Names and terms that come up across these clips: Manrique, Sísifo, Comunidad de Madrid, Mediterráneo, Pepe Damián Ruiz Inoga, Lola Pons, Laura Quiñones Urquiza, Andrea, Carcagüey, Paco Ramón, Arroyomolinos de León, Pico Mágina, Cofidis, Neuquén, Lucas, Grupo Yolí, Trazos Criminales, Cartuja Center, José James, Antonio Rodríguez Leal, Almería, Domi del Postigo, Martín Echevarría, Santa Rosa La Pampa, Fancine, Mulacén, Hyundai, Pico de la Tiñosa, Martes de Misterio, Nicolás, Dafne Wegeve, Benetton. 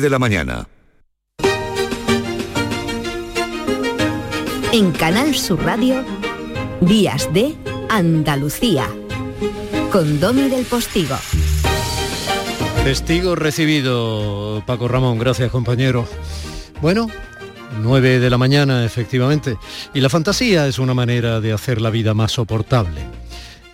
de la mañana. En Canal Sur Radio, Días de Andalucía, con Domi del Postigo. Testigo recibido, Paco Ramón, gracias compañero. Bueno, 9 de la mañana efectivamente, y la fantasía es una manera de hacer la vida más soportable.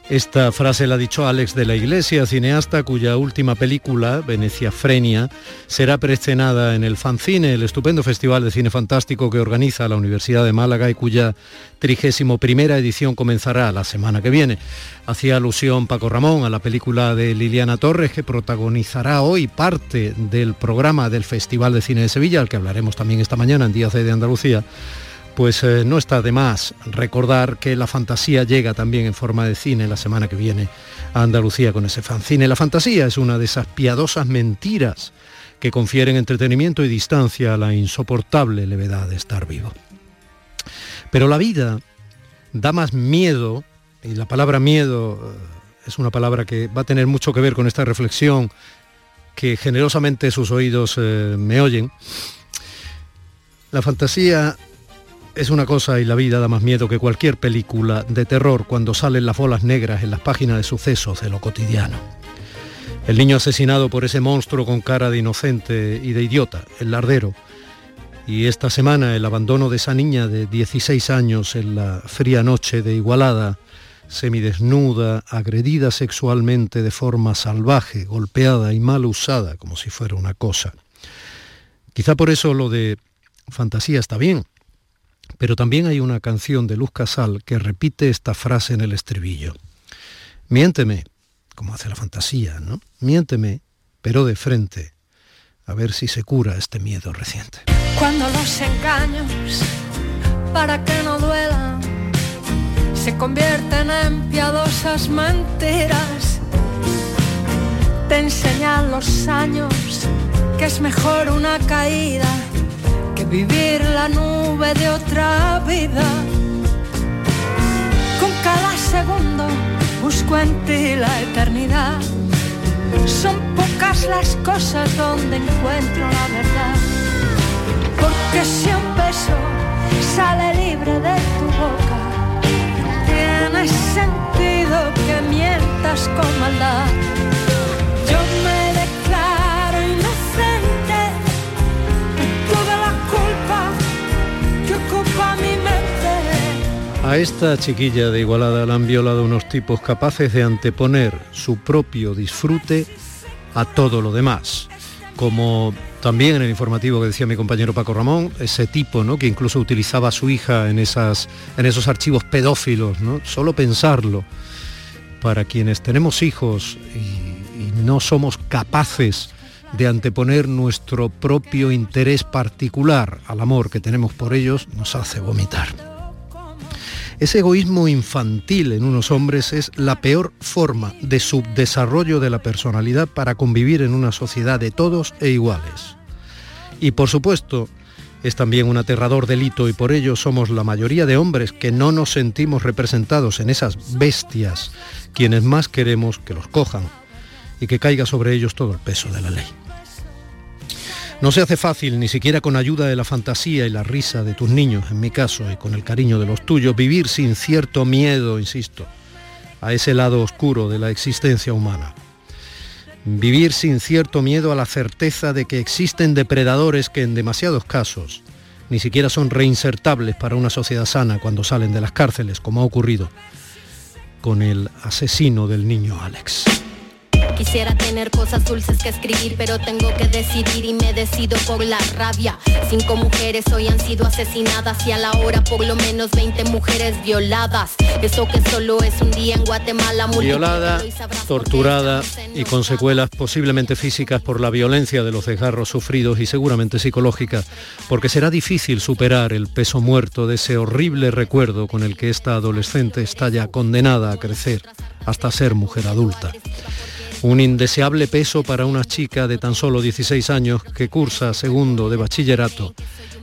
Esta frase la ha dicho Alex de la Iglesia, cineasta cuya última película, Veneciafrenia, será preestrenada en el Fancine, el estupendo festival de cine fantástico que organiza la Universidad de Málaga y cuya 31ª edición comenzará la semana que viene. Hacía alusión Paco Ramón a la película de Liliana Torres, que protagonizará hoy parte del programa del Festival de Cine de Sevilla, al que hablaremos también esta mañana en Días de Andalucía. Pues no está de más recordar que la fantasía llega también en forma de cine la semana que viene a Andalucía con ese Fancine. La fantasía es una de esas piadosas mentiras que confieren entretenimiento y distancia a la insoportable levedad de estar vivo. Pero la vida da más miedo, y la palabra miedo es una palabra que va a tener mucho que ver con esta reflexión que generosamente sus oídos me oyen. La fantasía es una cosa y la vida da más miedo que cualquier película de terror cuando salen las bolas negras en las páginas de sucesos de lo cotidiano. El niño asesinado por ese monstruo con cara de inocente y de idiota, el lardero. Y esta semana el abandono de esa niña de 16 años en la fría noche de Igualada, semidesnuda, agredida sexualmente de forma salvaje, golpeada y mal usada como si fuera una cosa. Quizá por eso lo de fantasía está bien. Pero también hay una canción de Luz Casal que repite esta frase en el estribillo. Miénteme, como hace la fantasía, ¿no? Miénteme, pero de frente, a ver si se cura este miedo reciente. Cuando los engaños, para que no duelan, se convierten en piadosas mentiras, te enseñan los años que es mejor una caída que vivir la nube de otra vida. Con cada segundo busco en ti la eternidad. Son pocas las cosas donde encuentro la verdad, porque si un beso sale libre de tu boca, tiene sentido que mientas con maldad. Yo me declaro inocente, toda la culpa que ocupa mi mente. A esta chiquilla de Igualada la han violado unos tipos capaces de anteponer su propio disfrute a todo lo demás. Como también en el informativo que decía mi compañero Paco Ramón, ese tipo, ¿no?, que incluso utilizaba a su hija en esos archivos pedófilos, ¿no? Solo pensarlo, para quienes tenemos hijos y no somos capaces de anteponer nuestro propio interés particular al amor que tenemos por ellos, nos hace vomitar. Ese egoísmo infantil en unos hombres es la peor forma de subdesarrollo de la personalidad para convivir en una sociedad de todos e iguales. Y por supuesto, es también un aterrador delito, y por ello somos la mayoría de hombres que no nos sentimos representados en esas bestias, quienes más queremos que los cojan y que caiga sobre ellos todo el peso de la ley. No se hace fácil, ni siquiera con ayuda de la fantasía y la risa de tus niños, en mi caso, y con el cariño de los tuyos, vivir sin cierto miedo, insisto, a ese lado oscuro de la existencia humana. Vivir sin cierto miedo a la certeza de que existen depredadores que en demasiados casos ni siquiera son reinsertables para una sociedad sana cuando salen de las cárceles, como ha ocurrido con el asesino del niño Alex. Quisiera tener cosas dulces que escribir, pero tengo que decidir y me decido por la rabia. 5 mujeres hoy han sido asesinadas y a la hora por lo menos 20 mujeres violadas. Eso que solo es un día en Guatemala. Violada, torturada y con secuelas posiblemente físicas por la violencia de los desgarros sufridos y seguramente psicológicas, porque será difícil superar el peso muerto de ese horrible recuerdo con el que esta adolescente está ya condenada a crecer hasta ser mujer adulta. Un indeseable peso para una chica de tan solo 16 años que cursa segundo de bachillerato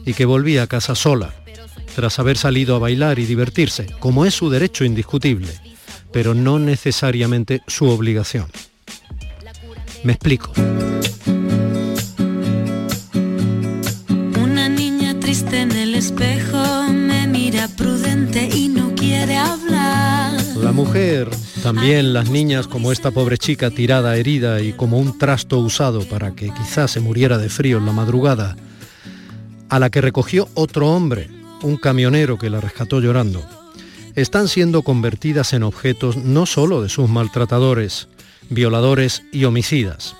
y que volvía a casa sola, tras haber salido a bailar y divertirse, como es su derecho indiscutible, pero no necesariamente su obligación. Me explico. triste en el espejo, me mira prudente y no quiere hablar. La mujer, también las niñas, como esta pobre chica tirada, herida y como un trasto usado para que quizás se muriera de frío en la madrugada, a la que recogió otro hombre, un camionero que la rescató llorando, están siendo convertidas en objetos no solo de sus maltratadores, violadores y homicidas.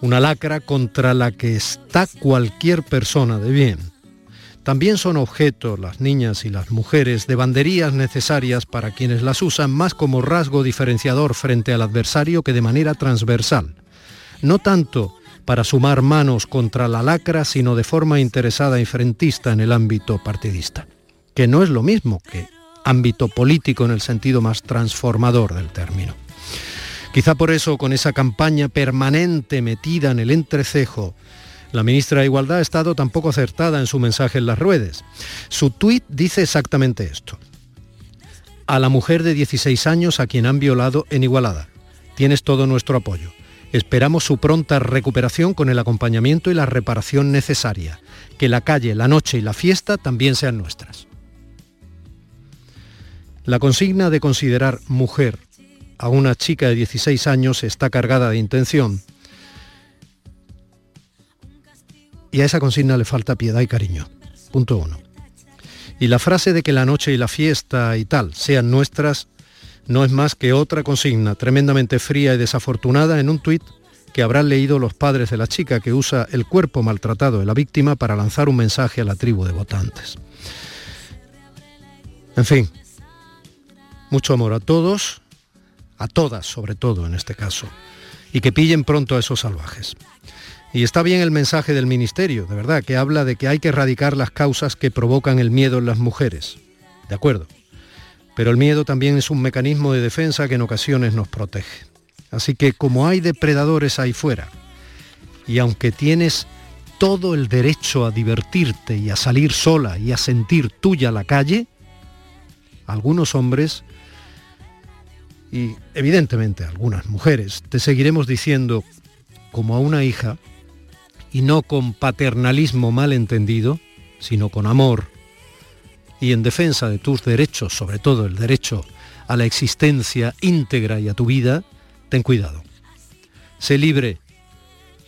Una lacra contra la que está cualquier persona de bien. También son objetos las niñas y las mujeres de banderías necesarias para quienes las usan más como rasgo diferenciador frente al adversario que de manera transversal. No tanto para sumar manos contra la lacra, sino de forma interesada y frentista en el ámbito partidista, que no es lo mismo que ámbito político en el sentido más transformador del término. Quizá por eso, con esa campaña permanente metida en el entrecejo, la ministra de Igualdad ha estado tan poco acertada en su mensaje en las redes. Su tuit dice exactamente esto: a la mujer de 16 años a quien han violado en Igualada, tienes todo nuestro apoyo. Esperamos su pronta recuperación con el acompañamiento y la reparación necesaria. Que la calle, la noche y la fiesta también sean nuestras. La consigna de considerar mujer a una chica de 16 años está cargada de intención. Y a esa consigna le falta piedad y cariño. Punto uno. Y la frase de que la noche y la fiesta y tal sean nuestras no es más que otra consigna tremendamente fría y desafortunada en un tuit que habrán leído los padres de la chica, que usa el cuerpo maltratado de la víctima para lanzar un mensaje a la tribu de votantes. En fin, mucho amor a todos, a todas sobre todo en este caso, y que pillen pronto a esos salvajes. Y está bien el mensaje del Ministerio, de verdad, que habla de que hay que erradicar las causas que provocan el miedo en las mujeres. De acuerdo. Pero el miedo también es un mecanismo de defensa que en ocasiones nos protege. Así que como hay depredadores ahí fuera, y aunque tienes todo el derecho a divertirte y a salir sola y a sentir tuya la calle, algunos hombres y evidentemente algunas mujeres te seguiremos diciendo, como a una hija, y no con paternalismo malentendido, sino con amor, y en defensa de tus derechos, sobre todo el derecho a la existencia íntegra y a tu vida, ten cuidado. Sé libre,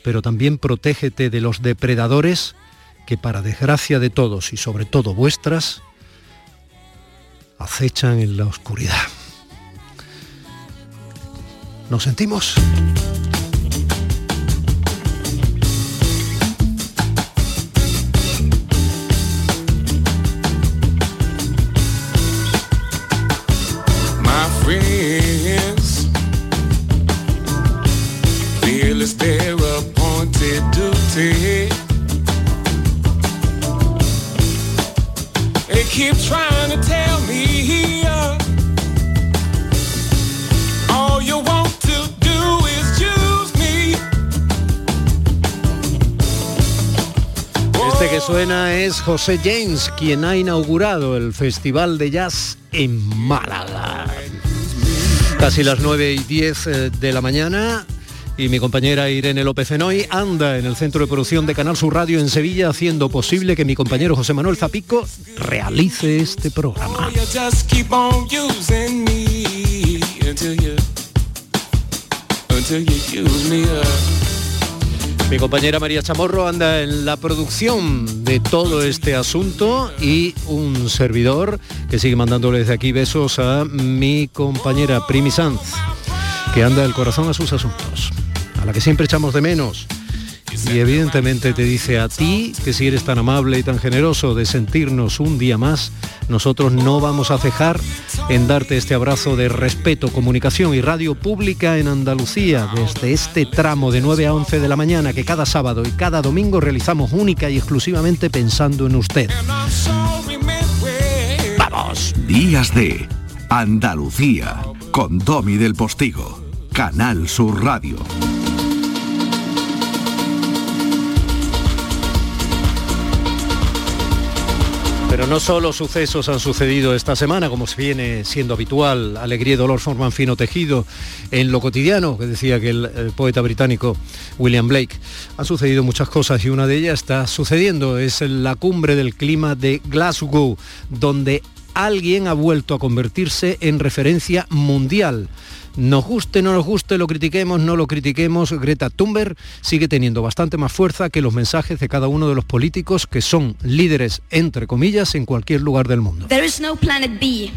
pero también protégete de los depredadores que, para desgracia de todos y sobre todo vuestras, acechan en la oscuridad. ¿Nos sentimos? Keep trying to tell me here, all you want to do is choose me. Este que suena es José James, quien ha inaugurado el Festival de Jazz en Málaga. Casi las 9:10 de la mañana. Y mi compañera Irene López Fenoy anda en el centro de producción de Canal Sur Radio en Sevilla, haciendo posible que mi compañero José Manuel Zapico realice este programa. Mi compañera María Chamorro anda en la producción de todo este asunto, y un servidor que sigue mandándole desde aquí besos a mi compañera Primi Sanz, que anda el corazón a sus asuntos, a la que siempre echamos de menos, y evidentemente te dice a ti que si eres tan amable y tan generoso de sentirnos un día más, nosotros no vamos a cejar en darte este abrazo de respeto, comunicación y radio pública en Andalucía, desde este tramo de 9 a 11 de la mañana que cada sábado y cada domingo realizamos única y exclusivamente pensando en usted. ¡Vamos! Días de Andalucía con Domi del Postigo, Canal Sur Radio. Pero Pero no solo sucesos han sucedido esta semana, como viene siendo habitual, alegría y dolor forman fino tejido en lo cotidiano, que decía que el poeta británico William Blake. Han sucedido muchas cosas y una de ellas está sucediendo, es la cumbre del clima de Glasgow, donde alguien ha vuelto a convertirse en referencia mundial. Nos guste, no nos guste, lo critiquemos, no lo critiquemos, Greta Thunberg sigue teniendo bastante más fuerza que los mensajes de cada uno de los políticos que son líderes, entre comillas, en cualquier lugar del mundo. There is no planet B,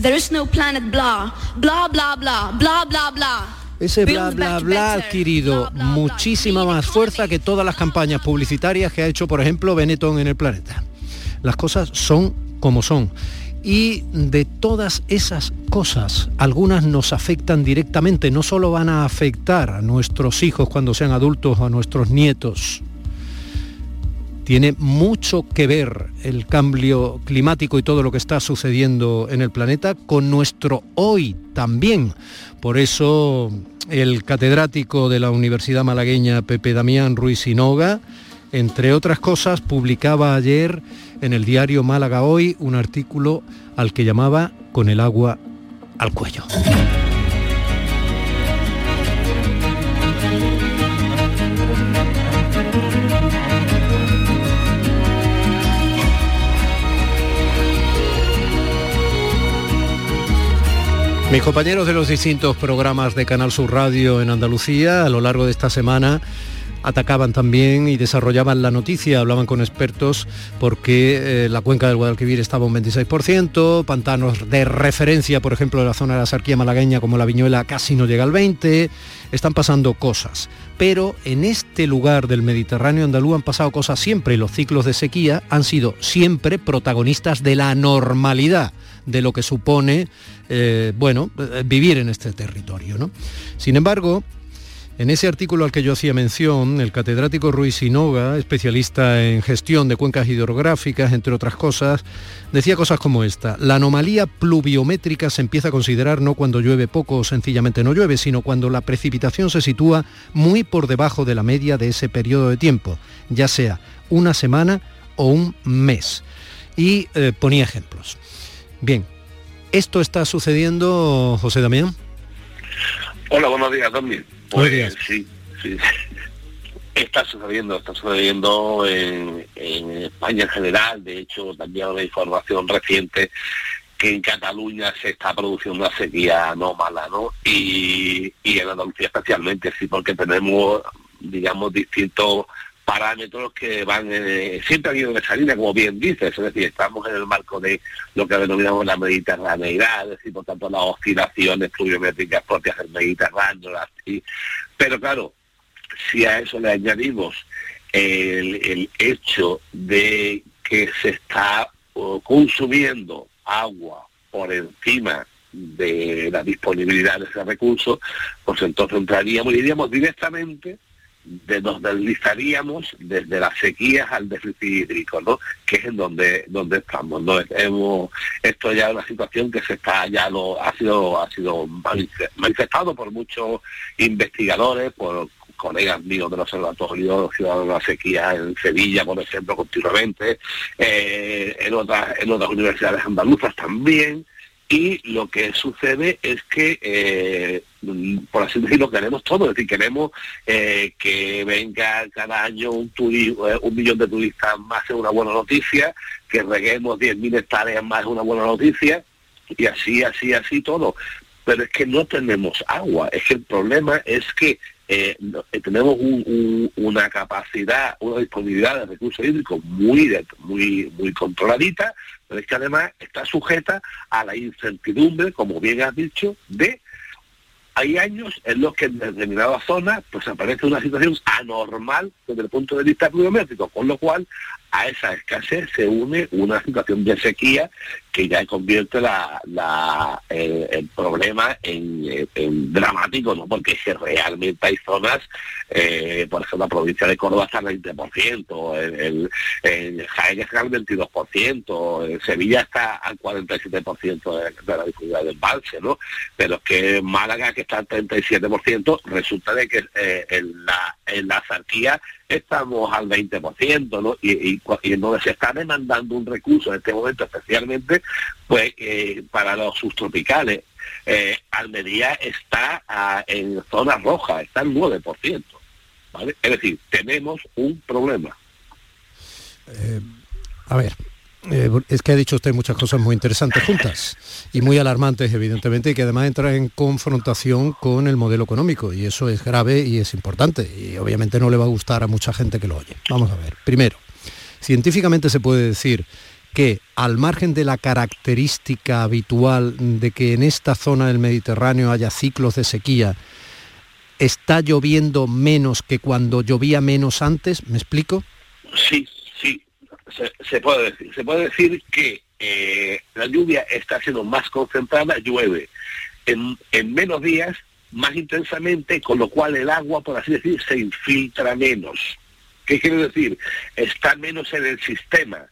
there is no planet blah, blah, blah, blah, blah, blah, blah. Ese bla bla bla ha adquirido muchísima más fuerza que todas las campañas publicitarias que ha hecho, por ejemplo, Benetton en El Planeta. Las cosas son como son. Y de todas esas cosas, algunas nos afectan directamente, no solo van a afectar a nuestros hijos cuando sean adultos o a nuestros nietos. Tiene mucho que ver el cambio climático y todo lo que está sucediendo en el planeta con nuestro hoy también. Por eso el catedrático de la Universidad Malagueña, Pepe Damián Ruiz Inoga, entre otras cosas, publicaba ayer en el diario Málaga Hoy un artículo al que llamaba "Con el agua al cuello". Mis compañeros de los distintos programas de Canal Sur Radio en Andalucía a lo largo de esta semana atacaban también y desarrollaban la noticia, hablaban con expertos porque la cuenca del Guadalquivir estaba un 26%, pantanos de referencia, por ejemplo, de la zona de la Axarquía malagueña como la Viñuela casi no llega al 20%, están pasando cosas. Pero en este lugar del Mediterráneo andaluz han pasado cosas siempre y los ciclos de sequía han sido siempre protagonistas de la normalidad, de lo que supone vivir en este territorio, ¿no? Sin embargo, en ese artículo al que yo hacía mención, el catedrático Ruiz Inoga, especialista en gestión de cuencas hidrográficas, entre otras cosas, decía cosas como esta: la anomalía pluviométrica se empieza a considerar no cuando llueve poco o sencillamente no llueve, sino cuando la precipitación se sitúa muy por debajo de la media de ese periodo de tiempo, ya sea una semana o un mes. Y ponía ejemplos. Bien, ¿esto está sucediendo, José Damián? Hola, buenos días, Dami. Pues, buenos días. Sí. Está sucediendo en España en general. De hecho, también una información reciente que en Cataluña se está produciendo una sequía anómala, ¿no? Y en Andalucía especialmente, sí, porque tenemos, digamos, distintos parámetros que van siempre han ido en esa línea, como bien dices, es decir, estamos en el marco de lo que denominamos la mediterraneidad, es decir, por tanto las oscilaciones pluviométricas propias del Mediterráneo, pero claro, si a eso le añadimos el hecho de que se está consumiendo agua por encima de la disponibilidad de ese recurso, pues entonces iríamos directamente, nos deslizaríamos desde las sequías al déficit hídrico, ¿no? Que es en donde estamos, ¿no? Esto ya es una situación que ha sido manifestado por muchos investigadores, por colegas míos del Observatorio Ciudadano de la Sequía en Sevilla, por ejemplo, continuamente, en otras universidades andaluzas también. Y lo que sucede es que, por así decirlo, queremos todo. Es decir, queremos que venga cada año un millón de turistas más, es una buena noticia, que reguemos 10.000 hectáreas más, es una buena noticia, y así todo. Pero es que no tenemos agua. Es que el problema es que tenemos una capacidad, una disponibilidad de recursos hídricos muy controladita, pero es que además está sujeta a la incertidumbre, como bien has dicho, de hay años en los que en determinadas zonas pues aparece una situación anormal desde el punto de vista pluviométrico, con lo cual a esa escasez se une una situación de sequía que ya convierte el problema en dramático, ¿no? Porque es que realmente hay zonas, por ejemplo, la provincia de Córdoba está al 20%, en Jaén está al 22%, en Sevilla está al 47% de la dificultad del embalse, ¿no? Pero es que en Málaga, que está al 37%, resulta de que en la Axarquía estamos al 20%, ¿no? Y en donde se está demandando un recurso en este momento especialmente, pues para los subtropicales. Almería está en zona roja, está al 9%, ¿vale? Es decir, tenemos un problema. A ver, es que ha dicho usted muchas cosas muy interesantes juntas y muy alarmantes, evidentemente, y que además entran en confrontación con el modelo económico, y eso es grave y es importante, y obviamente no le va a gustar a mucha gente que lo oye. Vamos a ver, primero, científicamente se puede decir que, al margen de la característica habitual de que en esta zona del Mediterráneo haya ciclos de sequía, ¿está lloviendo menos que cuando llovía menos antes? ¿Me explico? Sí, sí, se puede decir que la lluvia está siendo más concentrada, llueve en menos días, más intensamente, con lo cual el agua, por así decir, se infiltra menos. ¿Qué quiere decir? Está menos en el sistema.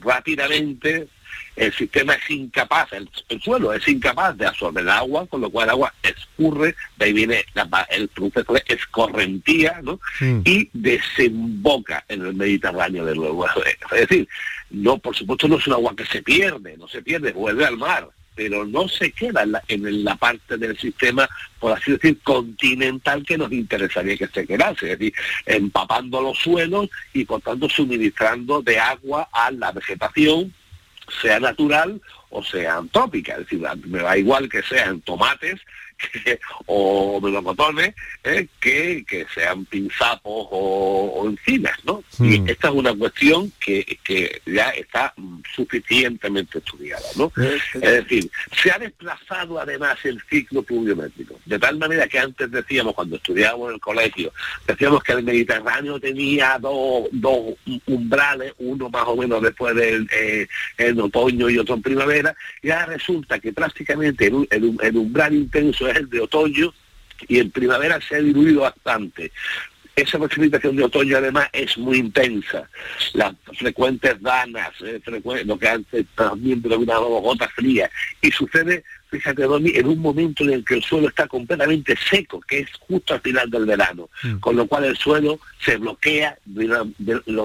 Rápidamente el sistema es incapaz, el suelo es incapaz de absorber el agua, con lo cual el agua escurre, de ahí viene el proceso de escorrentía, ¿no? Sí. Y desemboca en el Mediterráneo de nuevo. Es decir, no, por supuesto no es un agua que se pierde, vuelve al mar, pero no se queda en la parte del sistema, por así decir, continental que nos interesaría que se quedase, es decir, empapando los suelos y, por tanto, suministrando de agua a la vegetación, sea natural o sea antrópica. Es decir, me da igual que sean tomates o melocotones, que sean pinzapos o encinas, ¿no? Sí. Y esta es una cuestión que ya está suficientemente estudiada, ¿no? Sí. Es decir, se ha desplazado además el ciclo pluviométrico, de tal manera que antes decíamos, cuando estudiábamos en el colegio, decíamos que el Mediterráneo tenía dos umbrales, uno más o menos después del en otoño y otro en primavera, y ahora resulta que prácticamente el umbral intenso es el de otoño, y en primavera se ha diluido bastante. Esa precipitación de otoño además es muy intensa. Las frecuentes danas, lo que antes también denominábamos gotas frías, y sucede, fíjate, Domi, en un momento en el que el suelo está completamente seco, que es justo al final del verano, con lo cual el suelo se bloquea, lo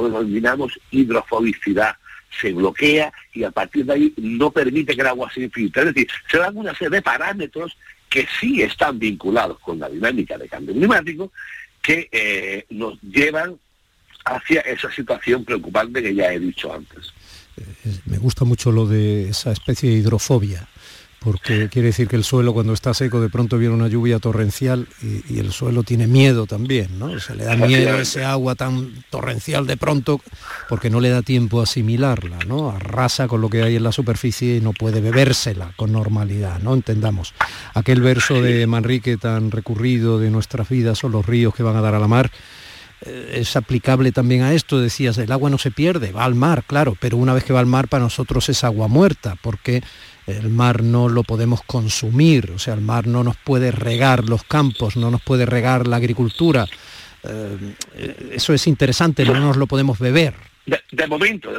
denominamos hidrofobicidad. Se bloquea y a partir de ahí no permite que el agua se infiltre. Es decir, se dan una serie de parámetros que sí están vinculados con la dinámica de cambio climático, que nos llevan hacia esa situación preocupante que ya he dicho antes. Me gusta mucho lo de esa especie de hidrofobia, porque quiere decir que el suelo, cuando está seco, de pronto viene una lluvia torrencial y el suelo tiene miedo también, ¿no? Se le da miedo a ese agua tan torrencial de pronto, porque no le da tiempo a asimilarla, ¿no? Arrasa con lo que hay en la superficie y no puede bebérsela con normalidad, ¿no? Entendamos. Aquel verso de Manrique tan recurrido de nuestras vidas son los ríos que van a dar a la mar. Es aplicable también a esto. Decías, el agua no se pierde, va al mar, claro, pero una vez que va al mar, para nosotros es agua muerta, porque el mar no lo podemos consumir, o sea, el mar no nos puede regar los campos, no nos puede regar la agricultura. Eso es interesante, no nos lo podemos beber. De momento,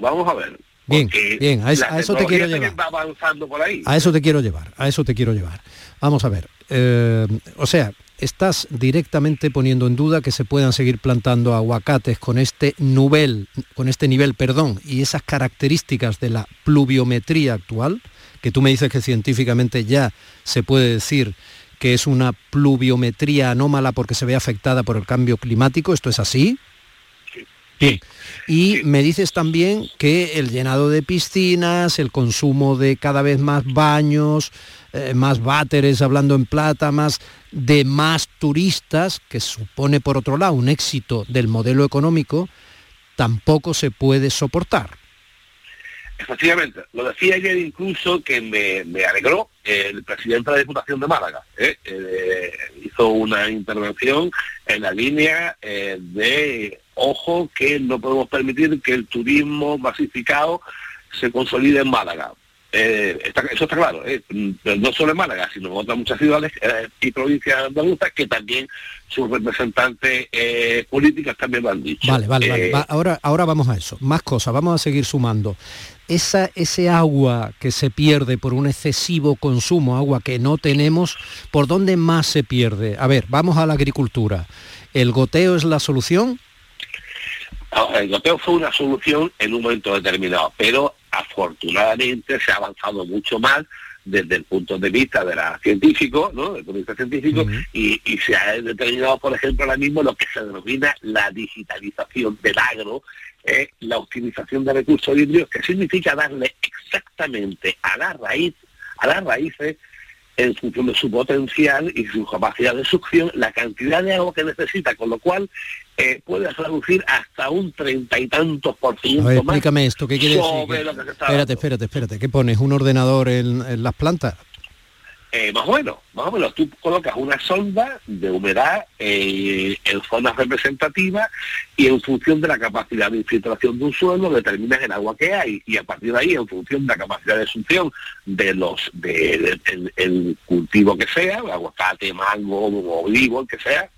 vamos a ver. Bien, a eso te quiero llevar. Va avanzando por ahí. A eso te quiero llevar. Vamos a ver, o sea, estás directamente poniendo en duda que se puedan seguir plantando aguacates con este nivel, y esas características de la pluviometría actual, que tú me dices que científicamente ya se puede decir que es una pluviometría anómala porque se ve afectada por el cambio climático. ¿Esto es así? Bien. Y me dices también que el llenado de piscinas, el consumo de cada vez más baños, más váteres, hablando en plata, más turistas, que supone por otro lado un éxito del modelo económico, tampoco se puede soportar. Efectivamente, lo decía ayer incluso, que me alegró, el presidente de la Diputación de Málaga hizo una intervención en la línea de, ojo, que no podemos permitir que el turismo masificado se consolide en Málaga. Eso está claro, no solo en Málaga, sino en otras muchas ciudades y provincias andaluzas que también sus representantes políticas también lo han dicho. Vale. Ahora vamos a eso, más cosas, vamos a seguir sumando. Ese agua que se pierde por un excesivo consumo, agua que no tenemos, ¿por dónde más se pierde? A ver, vamos a la agricultura. ¿El goteo es la solución? El goteo fue una solución en un momento determinado, pero afortunadamente se ha avanzado mucho más desde el punto de vista de la científico, ¿no? Desde el punto de vista científico, y se ha determinado, por ejemplo, ahora mismo lo que se denomina la digitalización del agro, la optimización de recursos hídricos, que significa darle exactamente a la raíz, a las raíces, en función de su potencial y su capacidad de succión, la cantidad de agua que necesita, con lo cual puede reducir hasta un 30 y tantos por ciento. A ver, explícame más esto, ¿qué quiere decir? Lo que se está espérate, ¿qué pones? ¿Un ordenador en las plantas? Más o menos, tú colocas una sonda de humedad en zonas representativas y en función de la capacidad de infiltración de un suelo determinas el agua que hay, y a partir de ahí, en función de la capacidad de succión de los el cultivo que sea, aguacate, mango, olivo, el que sea,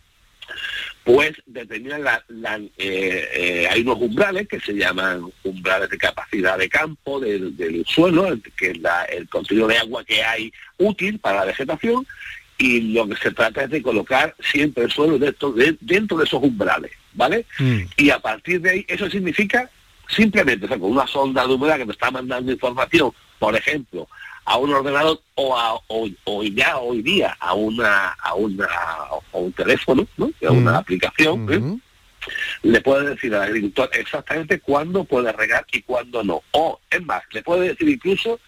pues determinan hay unos umbrales que se llaman umbrales de capacidad de campo del suelo, que es el contenido de agua que hay útil para la vegetación, y lo que se trata es de colocar siempre el suelo dentro de esos umbrales, ¿vale? Y a partir de ahí, eso significa simplemente, o sea, con una sonda de humedad que te está mandando información, por ejemplo, a un ordenador o ya hoy día a un teléfono, ¿no? A una aplicación, le puede decir al agricultor exactamente cuándo puede regar y cuándo no. O, es más, le puede decir incluso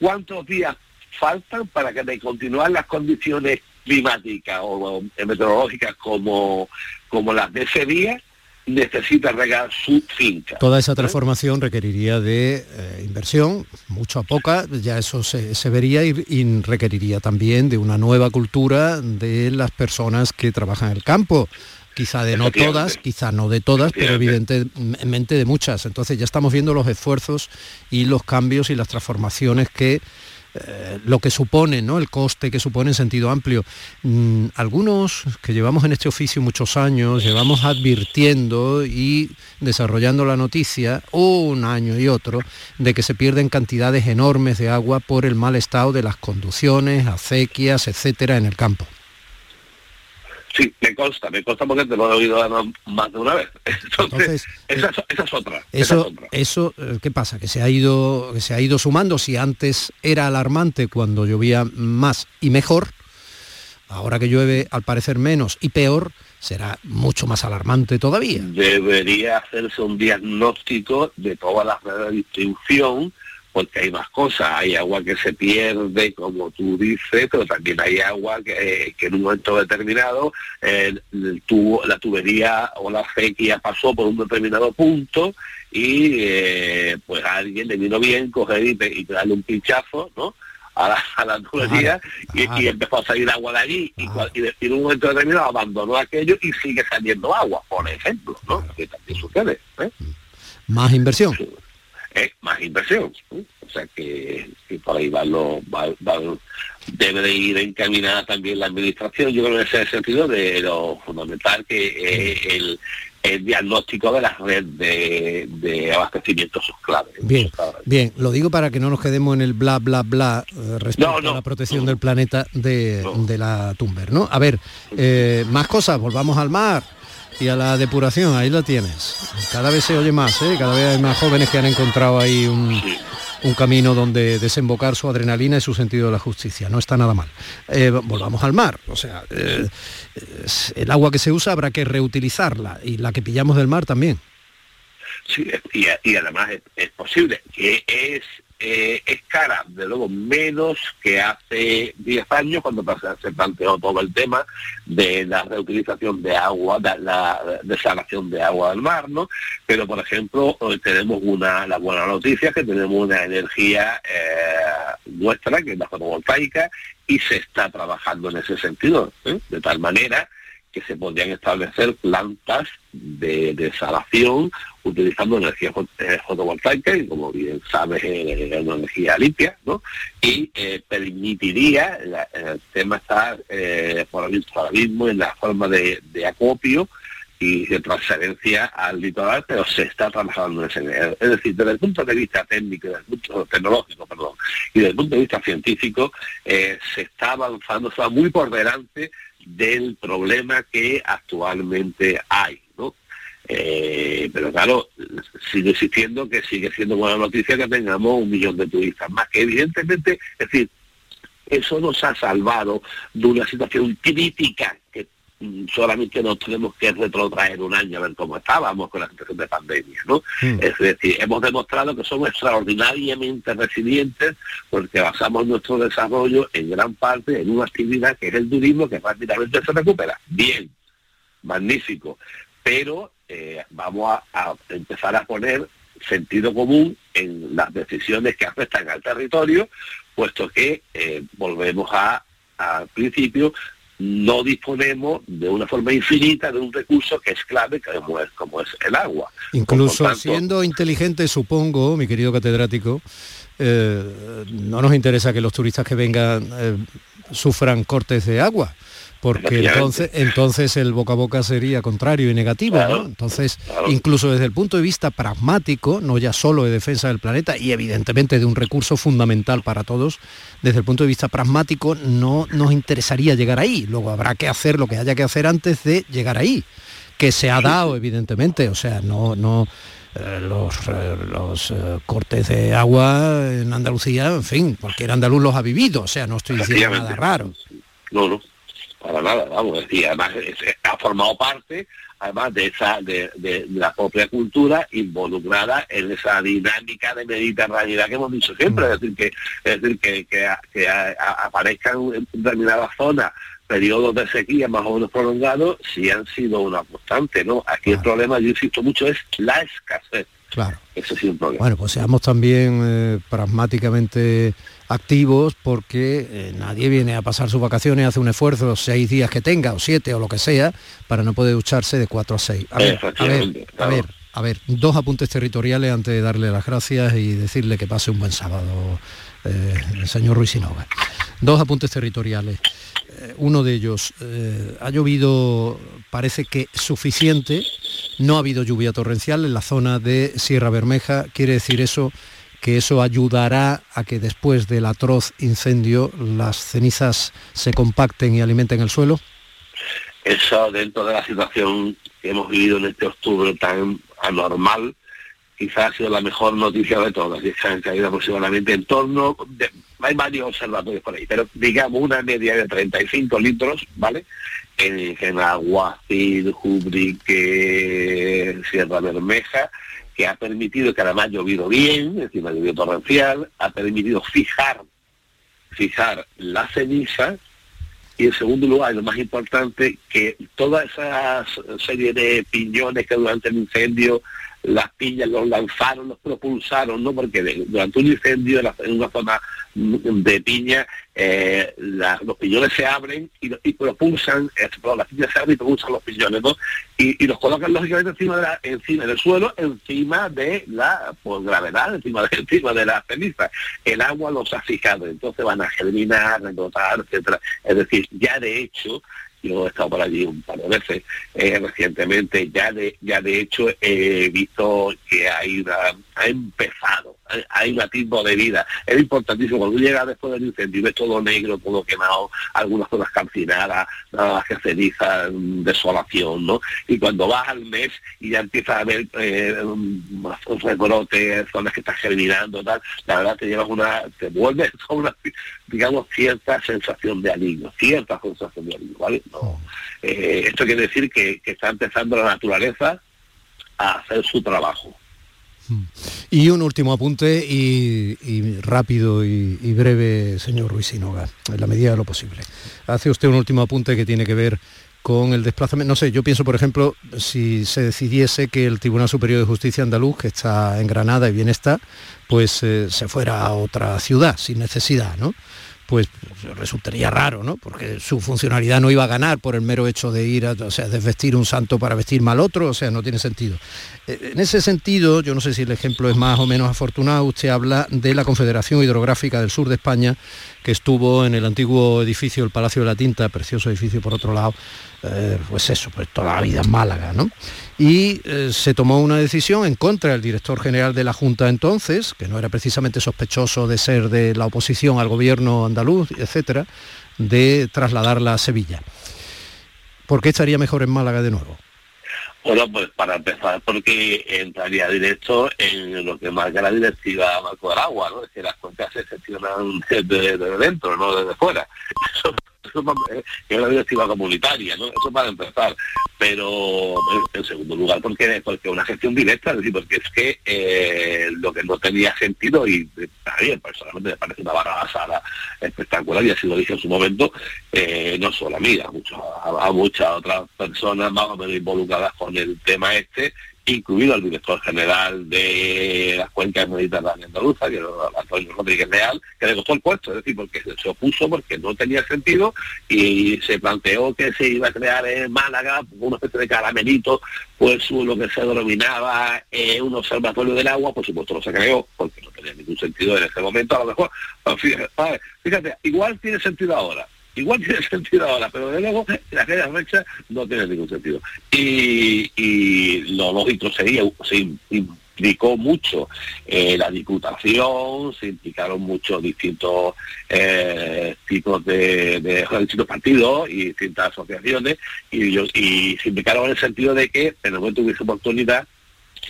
cuántos días faltan para que de continuar las condiciones climáticas o meteorológicas como las de ese día, necesita regar su finca. Toda esa transformación requeriría de inversión, mucho a poca, ya eso se vería, y requeriría también de una nueva cultura de las personas que trabajan en el campo. Quizá no de todas, pero evidentemente de muchas. Entonces ya estamos viendo los esfuerzos y los cambios y las transformaciones que lo que supone, ¿no? El coste que supone en sentido amplio. Algunos que llevamos en este oficio muchos años, llevamos advirtiendo y desarrollando la noticia un año y otro de que se pierden cantidades enormes de agua por el mal estado de las conducciones, acequias, etcétera, en el campo. Sí, me consta porque te lo he oído más de una vez. Entonces esa es otra. Eso, ¿qué pasa? Que se ha ido sumando. Si antes era alarmante cuando llovía más y mejor, ahora que llueve al parecer menos y peor, será mucho más alarmante todavía. Debería hacerse un diagnóstico de todas las redes de distribución, porque hay más cosas, hay agua que se pierde, como tú dices, pero también hay agua que en un momento determinado la tubería o la acequia pasó por un determinado punto y pues a alguien le vino bien coger y darle un pinchazo, ¿no? a la tubería, claro. Y empezó a salir agua de allí, claro. y en un momento determinado abandonó aquello y sigue saliendo agua, por ejemplo, ¿no? Claro. Que también sucede, Más inversión. Más inversión, ¿sí? O sea que por ahí debe de ir encaminada también la administración. Yo creo que ese es el sentido de lo fundamental que el diagnóstico de las redes de abastecimiento es clave. Bien, lo digo para que no nos quedemos en el bla bla bla respecto a la protección del planeta de la Thunberg, ¿no? A ver, más cosas, volvamos al mar. Y a la depuración, ahí la tienes. Cada vez se oye más, cada vez hay más jóvenes que han encontrado ahí un camino donde desembocar su adrenalina y su sentido de la justicia. No está nada mal. Volvamos al mar. O sea, el agua que se usa habrá que reutilizarla, y la que pillamos del mar también. Sí, y además es posible, que es cara, de luego menos que hace 10 años cuando se planteó todo el tema de la reutilización de agua, de la desalación de agua del mar, ¿no? Pero, por ejemplo, hoy tenemos la buena noticia, que tenemos una energía nuestra, que es la fotovoltaica, y se está trabajando en ese sentido, de tal manera que se podrían establecer plantas de salación utilizando energía fotovoltaica, y como bien sabes es una energía limpia, ¿no? Y permitiría, el tema está por mismo en la forma de acopio y de transferencia al litoral, pero se está trabajando en ese. Es decir, desde el punto de vista técnico, desde el punto tecnológico, perdón, y desde el punto de vista científico, se está avanzando, se va muy por delante del problema que actualmente hay, ¿no? Pero claro, sigue insistiendo que sigue siendo buena noticia que tengamos 1 millón de turistas más, que evidentemente, es decir, eso nos ha salvado de una situación crítica que solamente nos tenemos que retrotraer un año a ver cómo estábamos con la situación de pandemia, ¿no? Sí. Es decir, hemos demostrado que somos extraordinariamente resilientes porque basamos nuestro desarrollo en gran parte en una actividad que es el turismo, que prácticamente se recupera. Bien, magnífico, pero vamos a empezar a poner sentido común en las decisiones que afectan al territorio, puesto que volvemos al principio. No disponemos de una forma infinita de un recurso que es clave, como es el agua. Incluso tanto, siendo inteligente, supongo, mi querido catedrático, no nos interesa que los turistas que vengan sufran cortes de agua, porque entonces el boca a boca sería contrario y negativo, claro, ¿no? Entonces, claro, incluso desde el punto de vista pragmático, no ya solo de defensa del planeta y evidentemente de un recurso fundamental para todos, desde el punto de vista pragmático no nos interesaría llegar ahí. Luego habrá que hacer lo que haya que hacer antes de llegar ahí, que se ha dado evidentemente, o sea, los cortes de agua en Andalucía, en fin, cualquier andaluz los ha vivido, o sea, no estoy diciendo nada raro. No. Para nada, vamos, y además ha formado parte, además de la propia cultura involucrada en esa dinámica de mediterraneidad que hemos dicho siempre, es decir, que aparezcan en determinadas zonas periodos de sequía más o menos prolongados, sí han sido una constante, ¿no? Aquí el problema, yo insisto mucho, es la escasez. Claro. Eso sí es un problema. Bueno, pues seamos también pragmáticamente activos, porque nadie viene a pasar sus vacaciones, hace un esfuerzo 6 días que tenga, o 7 o lo que sea, para no poder ducharse de 4 a 6. A ver, 2 apuntes territoriales antes de darle las gracias y decirle que pase un buen sábado, el señor Ruiz Inoga. 2 apuntes territoriales. Uno de ellos, ha llovido, parece que suficiente, no ha habido lluvia torrencial en la zona de Sierra Bermeja, quiere decir eso, que eso ayudará a que después del atroz incendio las cenizas se compacten y alimenten el suelo. Eso, dentro de la situación que hemos vivido en este octubre tan anormal, quizás ha sido la mejor noticia de todas. Y se han caído aproximadamente en torno, hay varios observatorios por ahí, pero digamos una media de 35 litros, ¿vale? En Aguacil, Jubrique, Sierra Bermeja, que ha permitido, que además ha llovido bien, encima ha llovido torrencial, ha permitido fijar la ceniza. Y en segundo lugar, lo más importante, que toda esa serie de piñones que durante el incendio, las piñas los lanzaron, los propulsaron, ¿no? Porque durante un incendio en una zona de piña, los piñones se abren y propulsan, las piñas se abren y propulsan los piñones, ¿no? Y los colocan lógicamente encima del suelo, encima de la gravedad, encima de la ceniza. El agua los ha fijado, entonces van a germinar, rebotar, etcétera. Es decir, ya de hecho, yo he estado por allí un par de veces recientemente, ya de hecho he visto que hay un atisbo de vida. Es importantísimo, cuando llega después del incendio, ves todo negro, todo quemado, algunas zonas calcinadas, nada más que ceniza, desolación, ¿no? Y cuando vas al mes y ya empiezas a ver rebrotes, zonas que están germinando, tal, la verdad te vuelves a una, digamos, cierta sensación de alivio, ¿vale? No. Esto quiere decir que está empezando la naturaleza a hacer su trabajo. Y un último apunte y rápido y breve, señor Ruiz Inoga, en la medida de lo posible. Hace usted un último apunte que tiene que ver con el desplazamiento. No sé, yo pienso, por ejemplo, si se decidiese que el Tribunal Superior de Justicia andaluz, que está en Granada y bien está, pues se fuera a otra ciudad sin necesidad, ¿no? pues resultaría raro, ¿no? Porque su funcionalidad no iba a ganar por el mero hecho de ir a, o sea, desvestir un santo para vestir mal otro, o sea, no tiene sentido. En ese sentido, yo no sé si el ejemplo es más o menos afortunado, usted habla de la Confederación Hidrográfica del Sur de España, que estuvo en el antiguo edificio, el Palacio de la Tinta, precioso edificio por otro lado, pues eso, pues toda la vida en Málaga, ¿no? Y se tomó una decisión en contra del director general de la Junta entonces, que no era precisamente sospechoso de ser de la oposición al gobierno andaluz, etcétera, de trasladarla a Sevilla. ¿Por qué estaría mejor en Málaga de nuevo? Bueno, pues para empezar, porque entraría directo en lo que marca la directiva Marco del Agua, ¿no? Es que las cuentas se gestionan desde dentro, no desde fuera. Eso es una directiva comunitaria, ¿no? Eso para empezar. Pero en segundo lugar, porque una gestión directa, es decir, porque es que lo que no tenía sentido, y a mí personalmente me parece una barra basada espectacular, y así lo dije en su momento, no solo a mí, a muchas otras personas más o menos involucradas con el tema este, incluido al director general de las cuencas mediterráneas andaluzas, que era Antonio Rodríguez Leal, que le costó el puesto, es decir, porque se opuso, porque no tenía sentido, y se planteó que se iba a crear en Málaga una especie de caramelito, pues lo que se denominaba un observatorio del agua. Por supuesto no se creó, porque no tenía ningún sentido en ese momento, a lo mejor, fíjate, igual tiene sentido ahora, pero de luego en aquella fecha no tiene ningún sentido. Y lo lógico sería, se implicó mucho la Diputación, se implicaron muchos distintos tipos de distintos partidos y distintas asociaciones, y se implicaron en el sentido de que en el momento que hubiese oportunidad,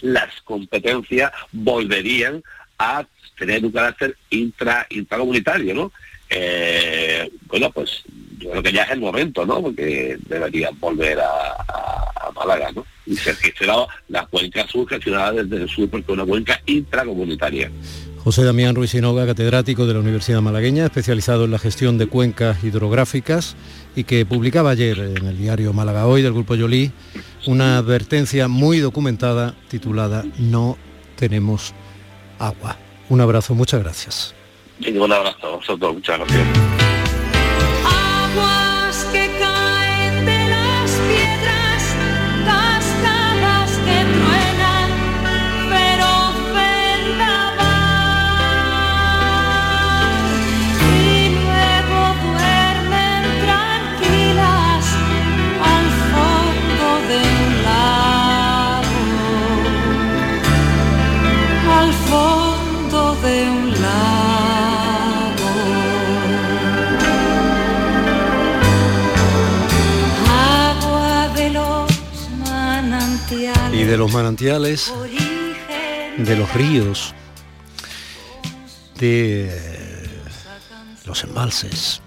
las competencias volverían a tener un carácter intracomunitario, ¿no? Bueno, pues yo creo que ya es el momento, ¿no? Porque deberían volver a Málaga, ¿no? Y ser gestionado la cuenca sur, gestionada desde el sur, porque es una cuenca intracomunitaria. José Damián Ruiz Inoga, catedrático de la Universidad Malagueña, especializado en la gestión de cuencas hidrográficas, y que publicaba ayer en el diario Málaga Hoy del Grupo Yolí una advertencia muy documentada titulada "No tenemos agua". Un abrazo, muchas gracias. Y un abrazo a vosotros, muchas gracias. Aguas que caen de las piedras, cascadas que truenan, pero vendaval, y luego duermen tranquilas al fondo de un lago, al fondo de un lago. Y de los manantiales, de los ríos, de los embalses,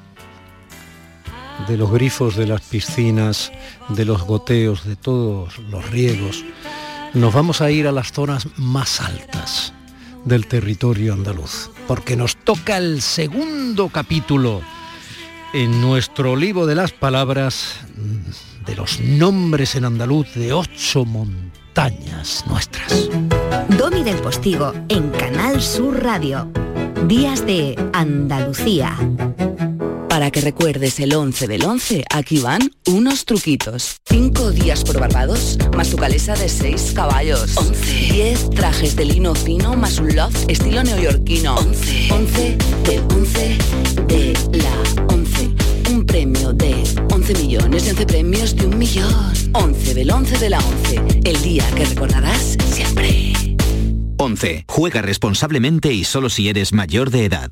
de los grifos de las piscinas, de los goteos, de todos los riegos, nos vamos a ir a las zonas más altas del territorio andaluz, porque nos toca el segundo capítulo en nuestro libro de las palabras de los nombres en andaluz de 8 montañas nuestras. Domi del Postigo en Canal Sur Radio. Días de Andalucía. Para que recuerdes el 11 del 11, aquí van unos truquitos. 5 días por Barbados, más tu calesa de 6 caballos. 11. 10 trajes de lino fino, más un loft estilo neoyorquino. 11. 11 de 11 de la 11. Un premio de 11 millones de 11 premios de 1 millón. 11 del 11 de la 11. El día que recordarás siempre. 11. Juega responsablemente y solo si eres mayor de edad.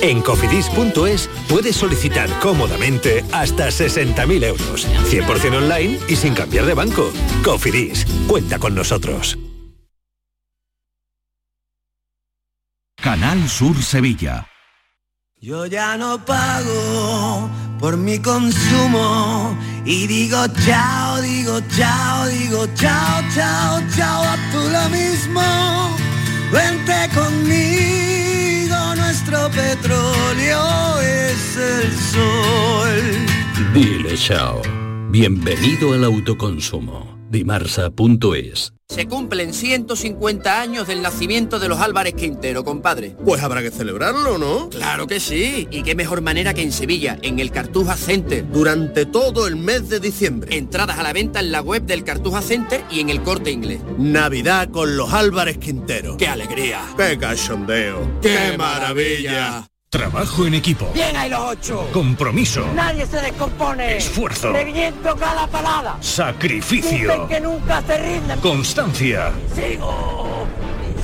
En cofidis.es puedes solicitar cómodamente hasta 60.000 euros, 100% online y sin cambiar de banco. Cofidis, cuenta con nosotros. Canal Sur Sevilla. Yo ya no pago por mi consumo y digo chao, a tú lo mismo. Vente conmigo, nuestro petróleo es el sol. Dile chao. Bienvenido al autoconsumo. Dimarsa.es. Se cumplen 150 años del nacimiento de los Álvarez Quintero, compadre. Pues habrá que celebrarlo, ¿no? Claro que sí. Y qué mejor manera que en Sevilla, en el Cartuja Center. Durante todo el mes de diciembre. Entradas a la venta en la web del Cartuja Center y en el Corte Inglés. Navidad con los Álvarez Quintero. ¡Qué alegría! ¡Qué cachondeo! ¡Qué maravilla! Trabajo en equipo. Bien ahí los 8. Compromiso. Nadie se descompone. Esfuerzo. Reviento cada palada. Sacrificio. Dicen que nunca se rinden. Constancia.